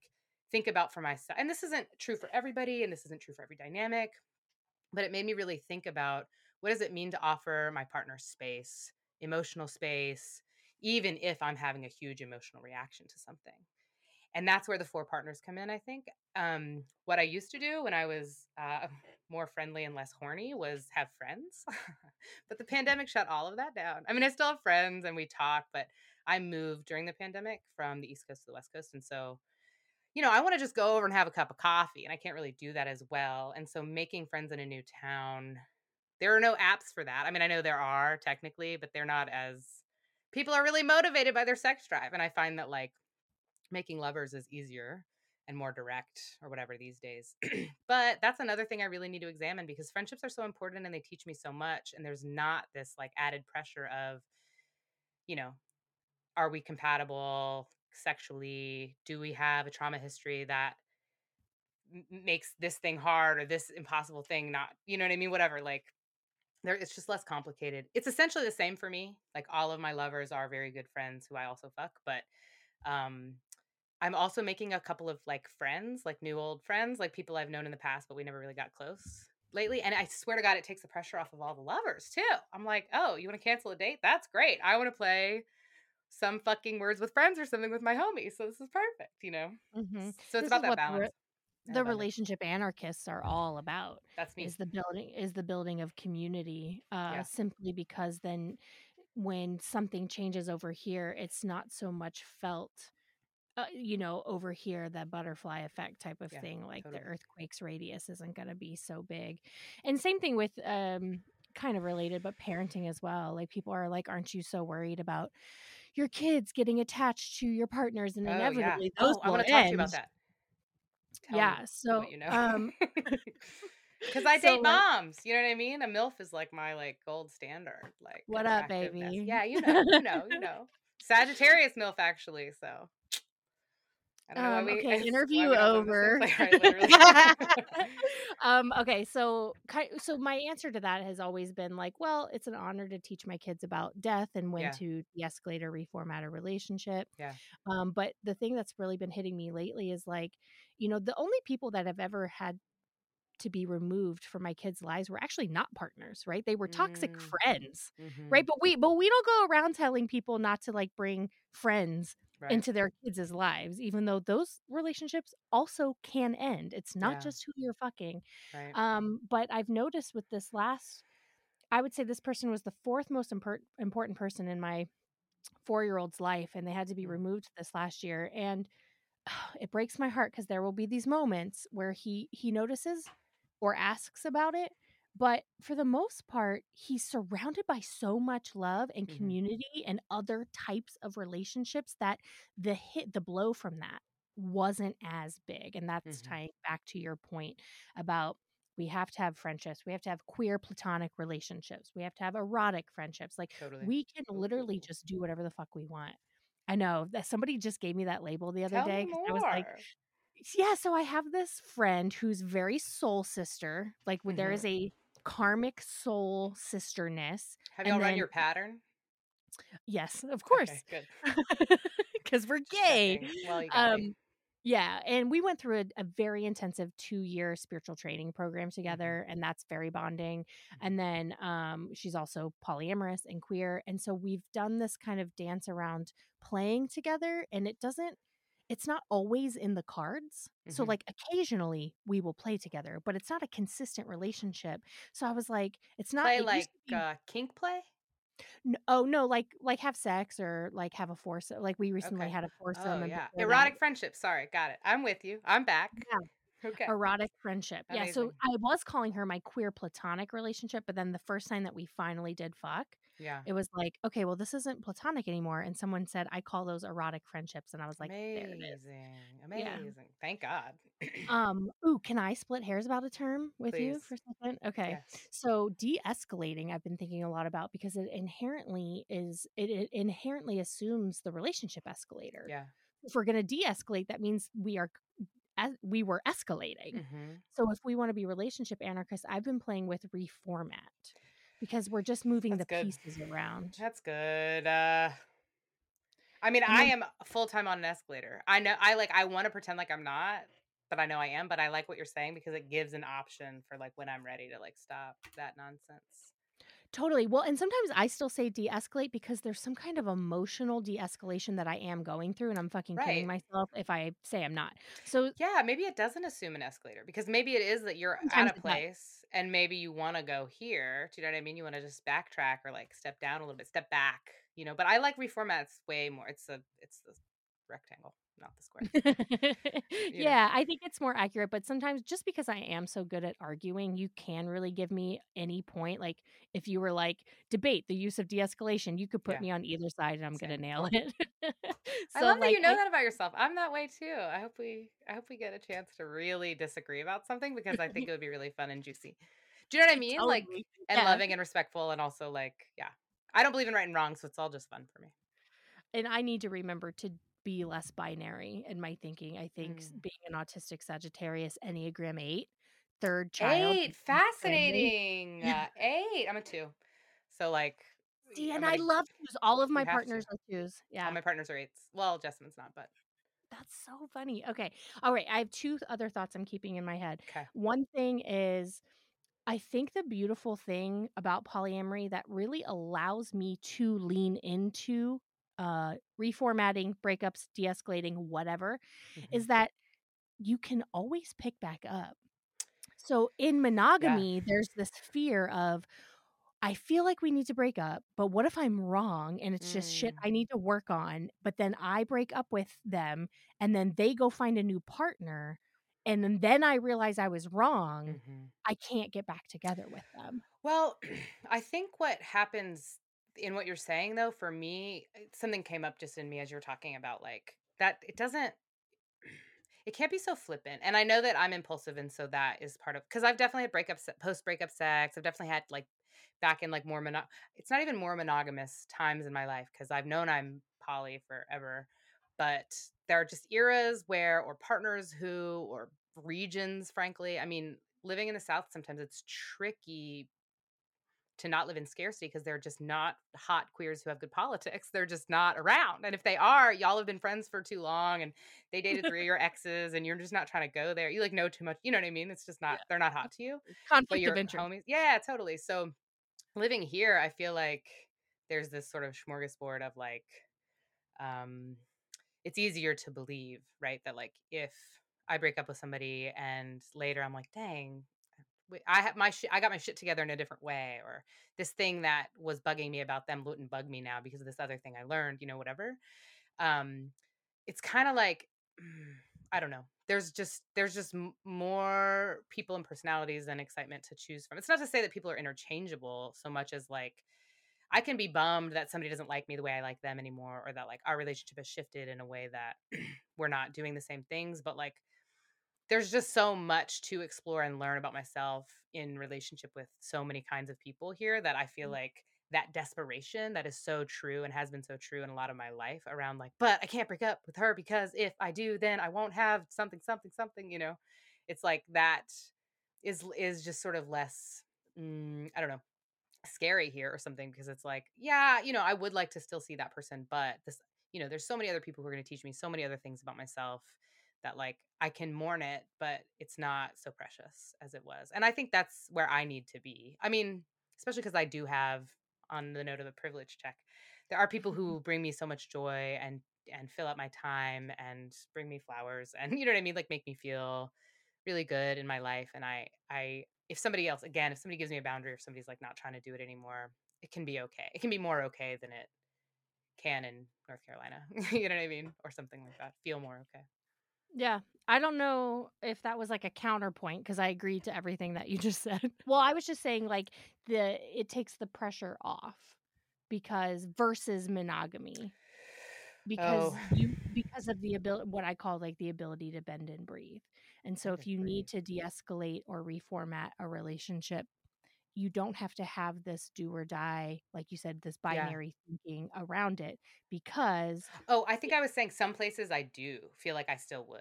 think about for myself? And this isn't true for everybody. And this isn't true for every dynamic. But it made me really think about what does it mean to offer my partner space, emotional space, even if I'm having a huge emotional reaction to something. And that's where the four partners come in, I think. What I used to do when I was more friendly and less horny was have friends. But the pandemic shut all of that down. I mean, I still have friends and we talk, but I moved during the pandemic from the East Coast to the West Coast. And so you know, I want to just go over and have a cup of coffee and I can't really do that as well. And so making friends in a new town, there are no apps for that. I mean, I know there are technically, but they're not as people are really motivated by their sex drive. And I find that like making lovers is easier and more direct or whatever these days. But that's another thing I really need to examine, because friendships are so important and they teach me so much. And there's not this like added pressure of, you know, are we compatible sexually? Do we have a trauma history that makes this thing hard or this impossible thing not, you know what I mean? Whatever. Like there, it's just less complicated. It's essentially the same for me. Like all of my lovers are very good friends who I also fuck, but, I'm also making a couple of like friends, like new old friends, like people I've known in the past, but we never really got close lately. And I swear to God, it takes the pressure off of all the lovers too. I'm like, oh, you want to cancel a date? That's great. I want to play some fucking Words with Friends or something with my homies. So this is perfect, you know? Mm-hmm. So it's about that balance. The relationship anarchists are all about. That's me. Is the building of community simply because then when something changes over here, it's not so much felt. Over here, that butterfly effect type of thing, like totally. The earthquake's radius isn't going to be so big. And same thing with kind of related, but parenting as well. Like people are like, aren't you so worried about your kids getting attached to your partners? And inevitably, those will I want to talk to you about that. Because I date moms, you know what I mean? A MILF is like my like gold standard. Like, what up, baby? Yeah, you know. Sagittarius MILF, actually, so. I don't know why we, okay, interview over. Okay, so my answer to that has always been like, well, it's an honor to teach my kids about death and when to de-escalate or reformat a relationship. Yeah. But the thing that's really been hitting me lately is like, you know, the only people that have ever had to be removed from my kids' lives were actually not partners, right? They were toxic friends, right? But we don't go around telling people not to like bring friends into their kids' lives, even though those relationships also can end. It's not just who you're fucking. Right. But I've noticed with this last, I would say this person was the fourth most important person in my 4-year-old's life, and they had to be removed this last year. And it breaks my heart because there will be these moments where he notices or asks about it. But for the most part, he's surrounded by so much love and community and other types of relationships that the blow from that wasn't as big. And that's tying back to your point about we have to have friendships. We have to have queer platonic relationships. We have to have erotic friendships. Like we can literally just do whatever the fuck we want. I know that somebody just gave me that label the other day. I was like, yeah, so I have this friend who's very soul sister. Like there is a karmic soul sisterness. Have y'all run your pattern? Yes, of course. Okay, good. Because we're gay. Well, you got me. Yeah, and we went through a very intensive 2-year spiritual training program together, and that's very bonding. And then she's also polyamorous and queer, and so we've done this kind of dance around playing together, and it's not always in the cards. So like occasionally we will play together, but it's not a consistent relationship. So I was like, it's not kink play. No, like have sex or like have a foursome. Like we recently had a foursome. Oh, yeah. Erotic friendship. Sorry. Got it. I'm with you. I'm back. Yeah. Okay. Erotic friendship. Amazing. Yeah. So I was calling her my queer platonic relationship, but then the first time that we finally did fuck, it was like, okay, well, this isn't platonic anymore. And someone said, I call those erotic friendships. And I was like, amazing. There it is. Amazing. Yeah. Thank God. Ooh, can I split hairs about a term with you for a second? Okay. Yes. So de-escalating, I've been thinking a lot about, because it inherently assumes the relationship escalator. Yeah. If we're going to de-escalate, that means we were escalating. So if we want to be relationship anarchists, I've been playing with reformat. Because we're just moving pieces around. That's good. I mean, I am full-time on an escalator. I know. I want to pretend like I'm not, but I know I am. But I like what you're saying, because it gives an option for like when I'm ready to like stop that nonsense. Totally. Well, and sometimes I still say de-escalate because there's some kind of emotional de-escalation that I am going through, and I'm fucking kidding myself if I say I'm not. So yeah, maybe it doesn't assume an escalator, because maybe it is that you're at a place. And maybe you want to go here. Do you know what I mean? You want to just backtrack or like step down a little bit, step back, you know, but I like reformats way more. It's a rectangle. not the square. Yeah, know? I think it's more accurate. But sometimes just because I am so good at arguing, you can really give me any point. Like if you were like, debate the use of de-escalation, you could put me on either side and I'm going to nail it. So, I love that that about yourself. I'm that way too. I hope we get a chance to really disagree about something, because I think it would be really fun and juicy. Do you know what I mean? Totally. Like, and loving and respectful, and also like, I don't believe in right and wrong, so it's all just fun for me. And I need to remember to be less binary in my thinking. I think being an autistic Sagittarius, Enneagram 8, third child. 8, fascinating. 8, I'm a 2. So like. See, and I love 2s. All of my partners are 2s. Yeah. All my partners are 8s. Well, Jessamyn's not, but. That's so funny. Okay. All right. I have 2 other thoughts I'm keeping in my head. Okay. One thing is, I think the beautiful thing about polyamory that really allows me to lean into reformatting, breakups, de-escalating, whatever, is that you can always pick back up. So in monogamy, there's this fear of, I feel like we need to break up, but what if I'm wrong and it's just shit I need to work on, but then I break up with them and then they go find a new partner. And then I realize I was wrong. I can't get back together with them. Well, I think what happens in what you're saying, though, for me, something came up just in me as you were talking about, like, that it can't be so flippant. And I know that I'm impulsive. And so that is part of, because I've definitely had breakups, post-breakup sex. I've definitely had, like, back in, like, more, it's not even more monogamous times in my life, because I've known I'm poly forever. But there are just eras where, or partners who, or regions, frankly. I mean, living in the South, sometimes it's tricky to not live in scarcity, because they're just not hot queers who have good politics. They're just not around. And if they are, y'all have been friends for too long and they dated 3 of your exes and you're just not trying to go there. You like know too much. You know what I mean? It's just not, they're not hot to you. Conflict of interest. Homies. Yeah, totally. So living here, I feel like there's this sort of smorgasbord of like, it's easier to believe, right, that like if I break up with somebody and later I'm like, dang, I got my shit together in a different way, or this thing that was bugging me about them wouldn't bug me now because of this other thing I learned, you know, whatever. It's kind of like, I don't know. There's just more people and personalities and excitement to choose from. It's not to say that people are interchangeable so much as like, I can be bummed that somebody doesn't like me the way I like them anymore, or that like our relationship has shifted in a way that we're not doing the same things. But like, there's just so much to explore and learn about myself in relationship with so many kinds of people here, that I feel like that desperation that is so true and has been so true in a lot of my life around like, but I can't break up with her because if I do, then I won't have something, you know, it's like that is just sort of less, I don't know, scary here or something, because it's like, yeah, you know, I would like to still see that person, but this, you know, there's so many other people who are going to teach me so many other things about myself that like I can mourn it, but it's not so precious as it was. And I think that's where I need to be. I mean, especially because I do have, on the note of a privilege check, there are people who bring me so much joy and fill up my time and bring me flowers and, you know what I mean, like make me feel really good in my life. And I if somebody else, again, if somebody gives me a boundary, or if somebody's like not trying to do it anymore, it can be okay. It can be more okay than it can in North Carolina, you know what I mean? Or something like that. Feel more okay. Yeah. I don't know if that was like a counterpoint, because I agreed to everything that you just said. Well, I was just saying like it takes the pressure off, because versus monogamy, because of the ability, what I call like the ability to bend and breathe. And so if you need to de-escalate or reformat a relationship, you don't have to have this do or die, like you said, this binary thinking around it, because... Oh, I think I was saying some places I do feel like I still would.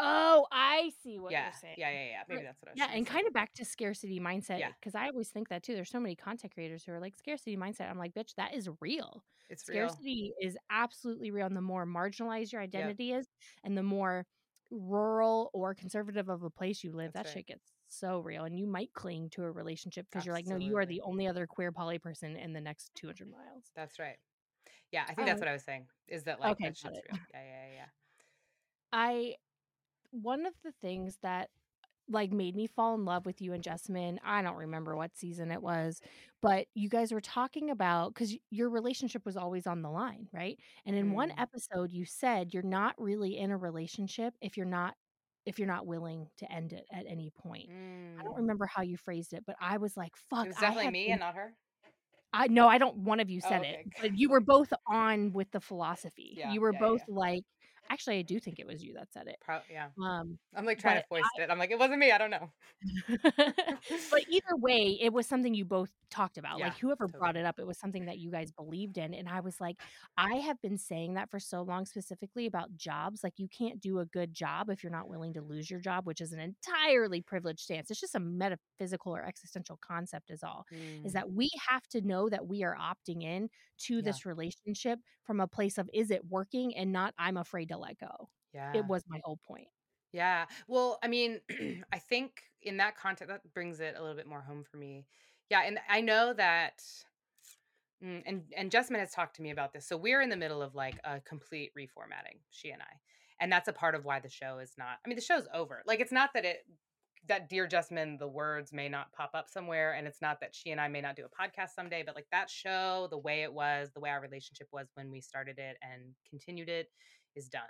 Oh, I see what you're saying. Yeah. Maybe that's what I was saying. Yeah, and kind of back to scarcity mindset, because I always think that too. There's so many content creators who are like, scarcity mindset. I'm like, bitch, that is real. It's real. Scarcity is absolutely real. And the more marginalized your identity is, and the more rural or conservative of a place you live, that shit gets so real. And you might cling to a relationship because you're like, no, you are the only other queer poly person in the next 200 miles. That's right. Yeah, I think that's what I was saying, is that like, that shit's real. Yeah. One of the things that like made me fall in love with you and Jessamyn. I don't remember what season it was, but you guys were talking about, because your relationship was always on the line, right? And in one episode, you said you're not really in a relationship if you're not willing to end it at any point. I don't remember how you phrased it, but I was like, fuck. It was definitely me and not her. One of you said it, but you were both on with the philosophy. Yeah, you were both like, actually, I do think it was you that said it. I'm like trying to foist it. I'm like, it wasn't me. I don't know. But either way, it was something you both talked about. Yeah, like whoever brought it up, it was something that you guys believed in. And I was like, I have been saying that for so long, specifically about jobs. Like you can't do a good job if you're not willing to lose your job, which is an entirely privileged stance. It's just a metaphysical or existential concept is all, is that we have to know that we are opting in to this relationship from a place of, is it working? And not, I'm afraid to let go. Yeah. It was my whole point. Yeah. Well, I mean, I think in that context, that brings it a little bit more home for me. Yeah. And I know that, and Jessamyn has talked to me about this. So we're in the middle of like a complete reformatting, she and I. And that's a part of why the show is not, I mean, the show's over. Like, it's not that that Dear Jessamyn, the words may not pop up somewhere. And it's not that she and I may not do a podcast someday, but like that show, the way it was, the way our relationship was when we started it and continued it, is done.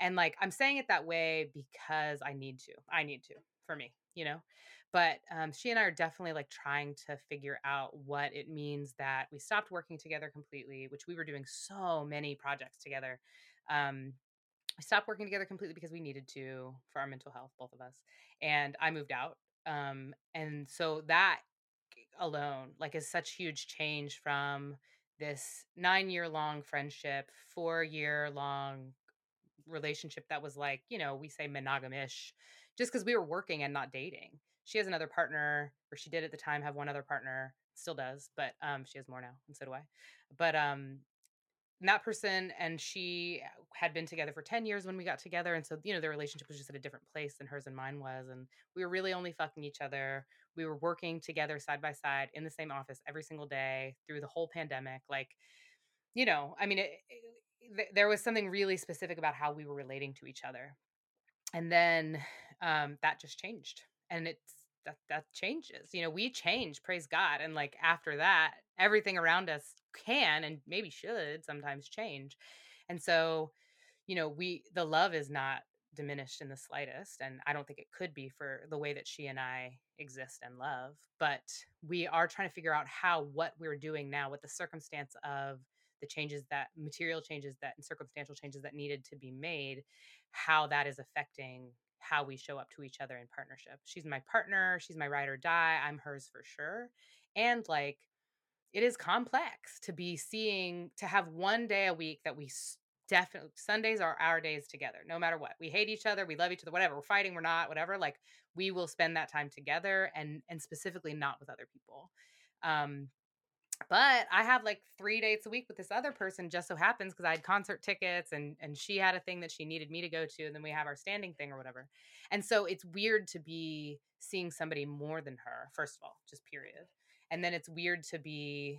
And like, I'm saying it that way because I need to for me, you know, but she and I are definitely like trying to figure out what it means that we stopped working together completely, which we were doing so many projects together. We stopped working together completely because we needed to for our mental health, both of us. And I moved out. And so that alone, like, is such huge change from this 9-year-long friendship, 4-year-long relationship that was like, you know, we say monogamish, just because we were working and not dating. She has another partner, or she did at the time have one other partner, still does, but she has more now, and so do I. But that person and she had been together for 10 years when we got together. And so, you know, their relationship was just at a different place than hers and mine was. And we were really only fucking each other. We were working together side by side in the same office every single day through the whole pandemic. Like, you know, I mean, there was something really specific about how we were relating to each other. And then that just changed. And that changes, you know, we change, praise God. And like, after that, everything around us can, and maybe should sometimes, change. And so, you know, the love is not diminished in the slightest. And I don't think it could be for the way that she and I exist and love, but we are trying to figure out what we're doing now, what the circumstance of the changes that material changes that and circumstantial changes that needed to be made, how that is affecting how we show up to each other in partnership. She's my partner. She's my ride or die. I'm hers for sure. And like, it is complex to be seeing, to have one day a week that we definitely, Sundays are our days together, no matter what. We hate each other. We love each other, whatever. We're fighting. We're not, whatever. Like, we will spend that time together and specifically not with other people. But I have like 3 dates a week with this other person, just so happens, because I had concert tickets and she had a thing that she needed me to go to. And then we have our standing thing or whatever. And so it's weird to be seeing somebody more than her, first of all, just period. And then it's weird to be,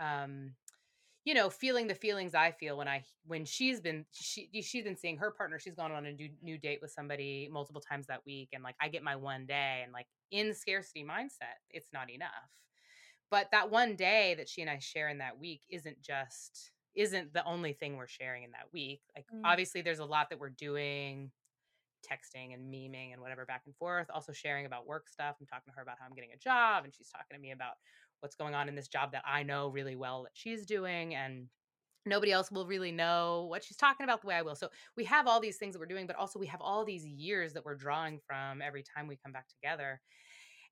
you know, feeling the feelings I feel when she's been seeing her partner. She's gone on a new date with somebody multiple times that week. And like, I get my one day, and like, in scarcity mindset, it's not enough. But that one day that she and I share in that week isn't the only thing we're sharing in that week. Like, obviously there's a lot that we're doing, texting and memeing and whatever back and forth, also sharing about work stuff. I'm talking to her about how I'm getting a job, and she's talking to me about what's going on in this job that I know really well that she's doing, and nobody else will really know what she's talking about the way I will. So we have all these things that we're doing, but also we have all these years that we're drawing from every time we come back together.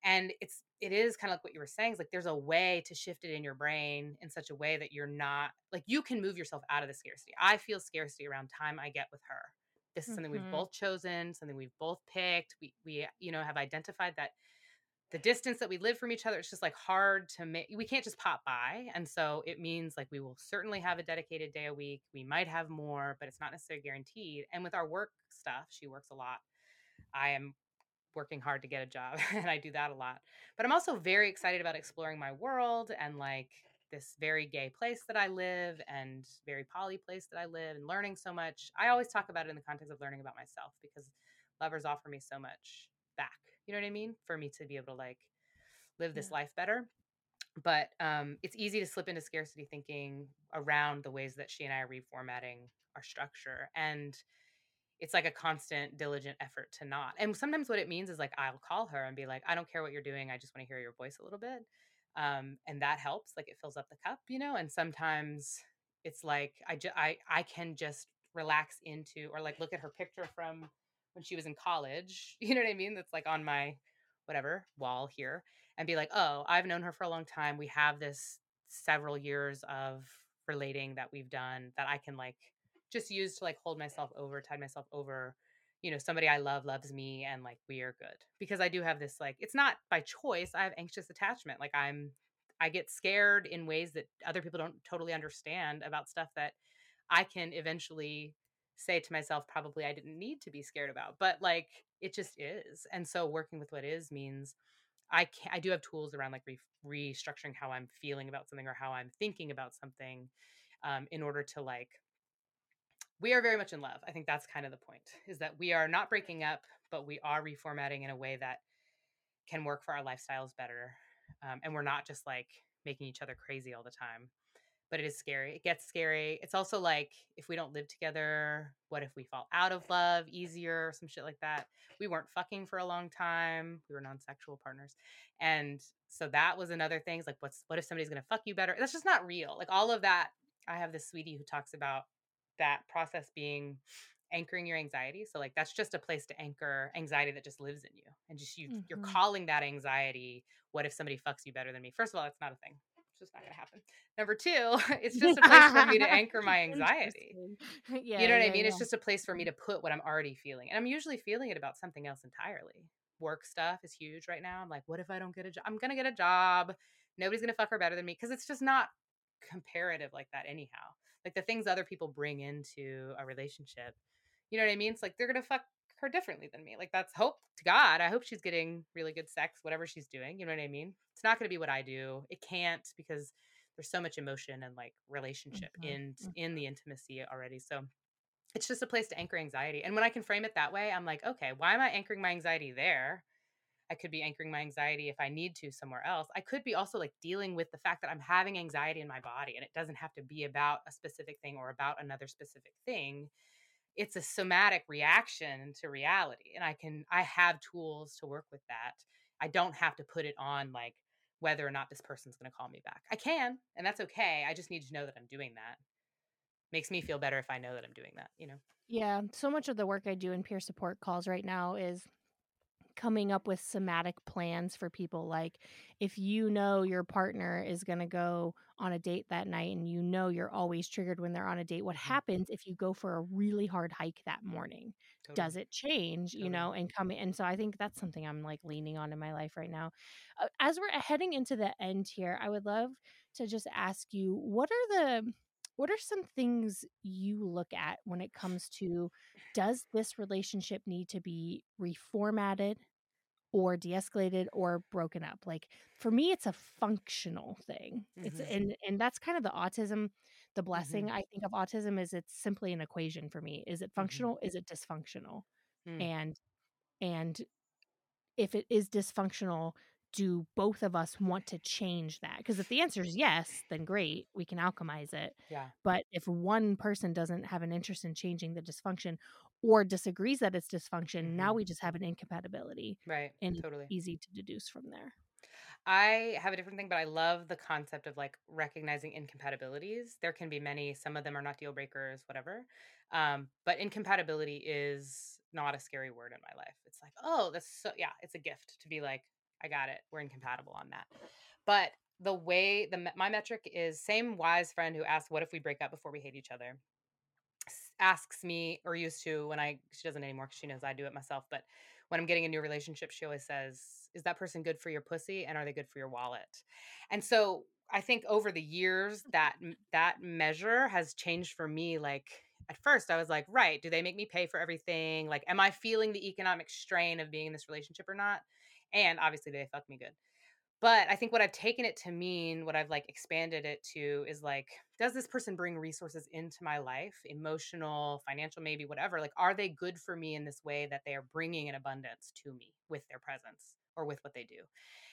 And it is kind of like what you were saying. It's like, there's a way to shift it in your brain in such a way that you're not like, you can move yourself out of the scarcity. I feel scarcity around time I get with her. This is something we've both chosen, something we've both picked. We you know, have identified that the distance that we live from each other, it's just like hard to make. We can't just pop by. And so it means like, we will certainly have a dedicated day a week. We might have more, but it's not necessarily guaranteed. And with our work stuff, she works a lot. I am working hard to get a job, and I do that a lot. But I'm also very excited about exploring my world, and like this very gay place that I live, and very poly place that I live, and learning so much. I always talk about it in the context of learning about myself, because lovers offer me so much back. You know what I mean? For me to be able to like live this life better. But it's easy to slip into scarcity thinking around the ways that she and I are reformatting our structure. And it's like a constant, diligent effort to not. And sometimes what it means is like, I'll call her and be like, I don't care what you're doing. I just want to hear your voice a little bit. And that helps. Like it fills up the cup, you know? And sometimes it's like, I can just relax into, or like look at her picture from when she was in college. You know what I mean? That's like on my whatever wall here, and be like, oh, I've known her for a long time. We have this several years of relating that we've done that I can like just use to like hold myself over, tide myself over, you know, somebody I love loves me, and like we are good. Because I do have this, like, it's not by choice. I have anxious attachment. Like I get scared in ways that other people don't totally understand about stuff that I can eventually say to myself, probably I didn't need to be scared about, but like it just is. And so working with what is means I do have tools around like restructuring how I'm feeling about something or how I'm thinking about something, in order to like, we are very much in love. I think that's kind of the point, is that we are not breaking up, but we are reformatting in a way that can work for our lifestyles better. And we're not just like making each other crazy all the time. But it is scary. It gets scary. It's also like, if we don't live together, what if we fall out of love easier, some shit like that? We weren't fucking for a long time. We were non-sexual partners. And so that was another thing. It's like, what if somebody's going to fuck you better? That's just not real. Like all of that. I have this sweetie who talks about that process being anchoring your anxiety. So like, that's just a place to anchor anxiety that just lives in you. And just you're calling that anxiety, what if somebody fucks you better than me? First of all, that's not a thing. Just not gonna happen. Number two, it's just a place for me to anchor my anxiety. Yeah, you know what I mean? Yeah. It's just a place for me to put what I'm already feeling. And I'm usually feeling it about something else entirely. Work stuff is huge right now. I'm like, what if I don't get a job? I'm gonna get a job. Nobody's gonna fuck her better than me. Because it's just not comparative like that anyhow. Like the things other people bring into a relationship, you know what I mean? It's like they're gonna fuck her differently than me. Like that's hope to God. I hope she's getting really good sex, whatever she's doing. You know what I mean? It's not going to be what I do. It can't, because there's so much emotion and like relationship in the intimacy already. So it's just a place to anchor anxiety. And when I can frame it that way, I'm like, okay, why am I anchoring my anxiety there? I could be anchoring my anxiety if I need to somewhere else. I could be also like dealing with the fact that I'm having anxiety in my body, and it doesn't have to be about a specific thing or about another specific thing. It's a somatic reaction to reality. And I have tools to work with that. I don't have to put it on like whether or not this person's going to call me back. I can, and that's okay. I just need to know that I'm doing that. Makes me feel better if I know that I'm doing that, you know? Yeah. So much of the work I do in peer support calls right now is coming up with somatic plans for people. Like if you know your partner is going to go on a date that night, and you know you're always triggered when they're on a date, what happens if you go for a really hard hike that morning? Totally. Does it change? Totally. You know, and so I think that's something I'm like leaning on in my life right now. As we're heading into the end here, I would love to just ask you, what are some things you look at when it comes to, does this relationship need to be reformatted or de-escalated or broken up? Like for me, it's a functional thing. It's and that's kind of the autism, the blessing I think of autism is it's simply an equation for me. Is it functional? Is it dysfunctional? And if it is dysfunctional, do both of us want to change that? Because if the answer is yes, then great, we can alchemize it. Yeah. But if one person doesn't have an interest in changing the dysfunction or disagrees that it's dysfunction, now we just have an incompatibility. Right. And totally easy to deduce from there. I have a different thing, but I love the concept of like recognizing incompatibilities. There can be many. Some of them are not deal breakers, whatever. But incompatibility is not a scary word in my life. It's like, oh, that's so, yeah, it's a gift to be like, I got it. We're incompatible on that. But the way my metric is, same wise friend who asked, what if we break up before we hate each other, asks me, or used to, when she doesn't anymore because she knows I do it myself. But when I'm getting a new relationship, she always says, is that person good for your pussy? And are they good for your wallet? And so I think over the years that measure has changed for me. Like at first I was like, right, do they make me pay for everything? Like, am I feeling the economic strain of being in this relationship or not? And obviously they fucked me good. But I think what I've taken it to mean, what I've like expanded it to is like, does this person bring resources into my life, emotional, financial, maybe whatever? Like, are they good for me in this way that they are bringing an abundance to me with their presence or with what they do?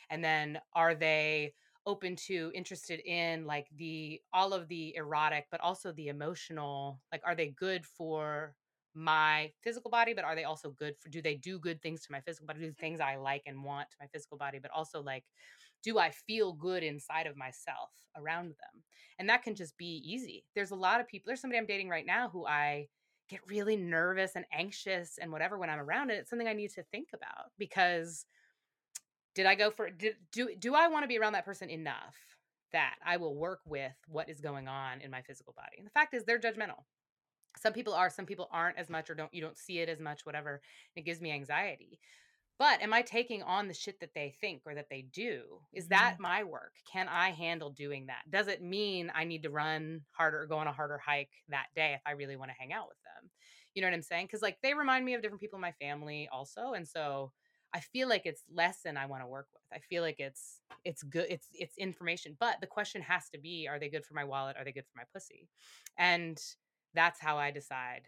And then are they open to, interested in like the, all of the erotic, but also the emotional, like, are they good for my physical body, but are they also good for, do they do good things to my physical body, do things I like and want to my physical body, but also like, do I feel good inside of myself around them? And that can just be easy. There's a lot of people, there's somebody I'm dating right now who I get really nervous and anxious and whatever when I'm around it. It's something I need to think about, because did I go for, do I want to be around that person enough that I will work with what is going on in my physical body? And the fact is they're judgmental. Some people are, some people aren't as much, or don't, you don't see it as much, whatever. And it gives me anxiety. But am I taking on the shit that they think or that they do? Is that my work? Can I handle doing that? Does it mean I need to run harder or go on a harder hike that day if I really want to hang out with them? You know what I'm saying? 'Cause like they remind me of different people in my family also. And so I feel like it's lesson I want to work with. I feel like it's good. It's information, but the question has to be, are they good for my wallet? Are they good for my pussy? And that's how I decide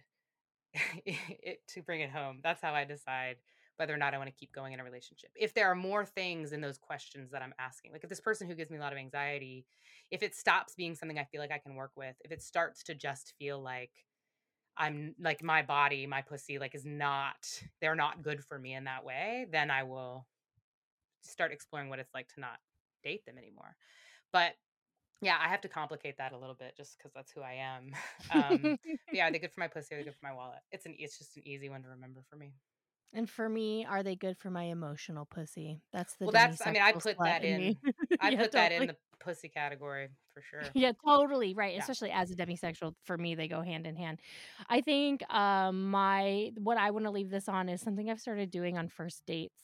to bring it home. That's how I decide whether or not I want to keep going in a relationship. If there are more things in those questions that I'm asking, like if this person who gives me a lot of anxiety, if it stops being something I feel like I can work with, if it starts to just feel like I'm like my body, my pussy, like is not, they're not good for me in that way, then I will start exploring what it's like to not date them anymore. But yeah, I have to complicate that a little bit just because that's who I am. Yeah, are they good for my pussy? Are they good for my wallet? It's just an easy one to remember for me. And for me, are they good for my emotional pussy? That's the I mean, I put that in. I put that in the pussy category for sure. Yeah, totally right. Yeah. Especially as a demisexual, for me, they go hand in hand. I think what I want to leave this on is something I've started doing on first dates,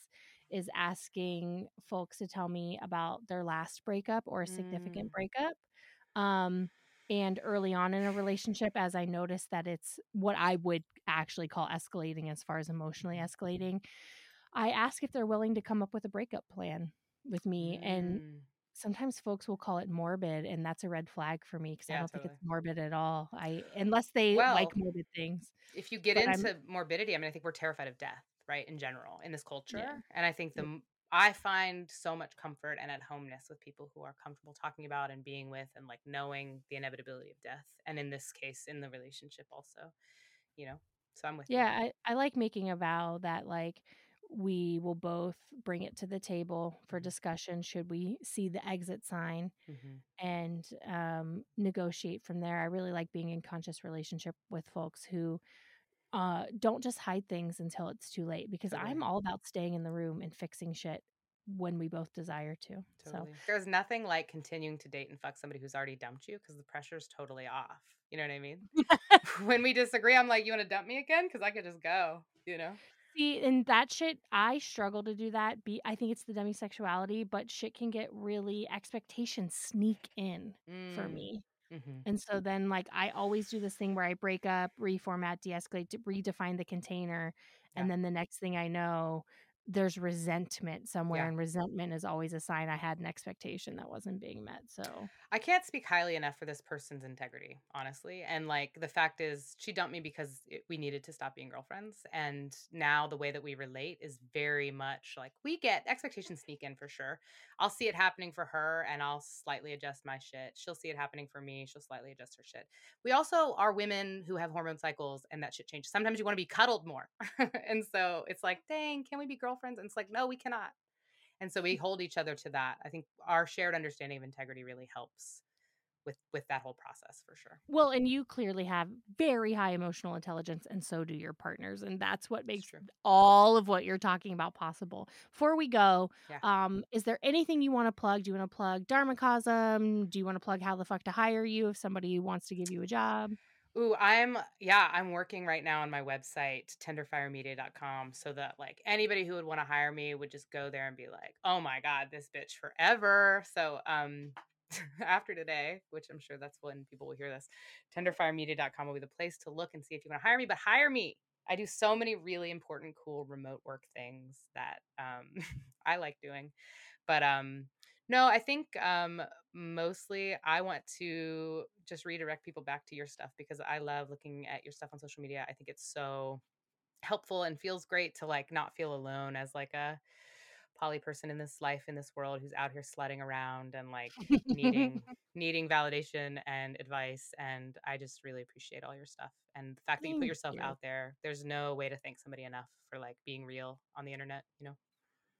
is asking folks to tell me about their last breakup or a significant breakup. And early on in a relationship, as I noticed that it's what I would actually call escalating, as far as emotionally escalating, I ask if they're willing to come up with a breakup plan with me. And sometimes folks will call it morbid, and that's a red flag for me, because I don't think it's morbid at all. Unless they like morbid things. If you get into morbidity, I mean, I think we're terrified of death, right, in general, in this culture. Yeah. And I think I find so much comfort and at homeness with people who are comfortable talking about and being with and like knowing the inevitability of death. And in this case, in the relationship also, you know, so I'm with you. I like making a vow that like we will both bring it to the table for discussion should we see the exit sign and negotiate from there. I really like being in conscious relationship with folks who don't just hide things until it's too late, because I'm all about staying in the room and fixing shit when we both desire to. So there's nothing like continuing to date and fuck somebody who's already dumped you, because the pressure's totally off. You know what I mean? When we disagree, I'm like, you want to dump me again? Because I could just go, you know? See, and that shit, I struggle to do that. I think it's the demisexuality, but shit can get really, expectations sneak in for me. And so then like I always do this thing where I break up, reformat, de-escalate, redefine the container. And then the next thing I know, there's resentment somewhere. And resentment is always a sign I had an expectation that wasn't being met. So I can't speak highly enough for this person's integrity, honestly. And like the fact is she dumped me because we needed to stop being girlfriends. And now the way that we relate is very much like we get expectations sneak in for sure. I'll see it happening for her and I'll slightly adjust my shit. She'll see it happening for me. She'll slightly adjust her shit. We also are women who have hormone cycles and that shit changes. Sometimes you want to be cuddled more. And so it's like, dang, can we be girlfriends? And it's like, no, we cannot. And so we hold each other to that. I think our shared understanding of integrity really helps with that whole process for sure. Well, and you clearly have very high emotional intelligence, and so do your partners. And that's what makes all of what you're talking about possible. Before we go, is there anything you want to plug? Do you want to plug Dharmacosm? Do you want to plug how the fuck to hire you if somebody wants to give you a job? Ooh, I'm working right now on my website, tenderfiremedia.com, so that like anybody who would want to hire me would just go there and be like, oh my God, this bitch forever. So after today, which I'm sure that's when people will hear this, tenderfiremedia.com will be the place to look and see if you want to hire me, but hire me. I do so many really important, cool remote work things that I like doing, but No, I think mostly I want to just redirect people back to your stuff, because I love looking at your stuff on social media. I think it's so helpful and feels great to like not feel alone as like a poly person in this life, in this world, who's out here sledding around and like needing validation and advice. And I just really appreciate all your stuff, and the fact that you put yourself out there. There's no way to thank somebody enough for like being real on the internet, you know?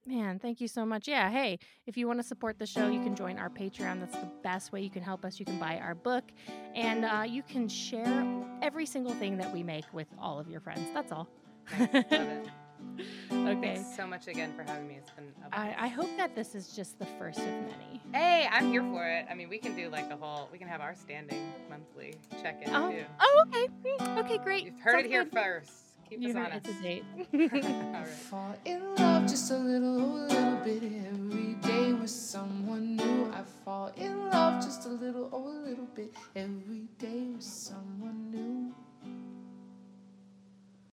Man, thank you so much. Yeah. Hey, if you want to support the show, you can join our Patreon. That's the best way you can help us. You can buy our book, and you can share every single thing that we make with all of your friends. That's all. Nice. Love it. Okay. Thanks so much again for having me. It's been a blast. I hope that this is just the first of many. Hey, I'm here for it. I mean, we can do like a whole, we can have our standing monthly check-in too. Oh, okay. Okay, great. You've heard it here first. Keep us honest. It's a date. All right. Fall in love just a little bit every day with someone new. I fall in love just a little bit every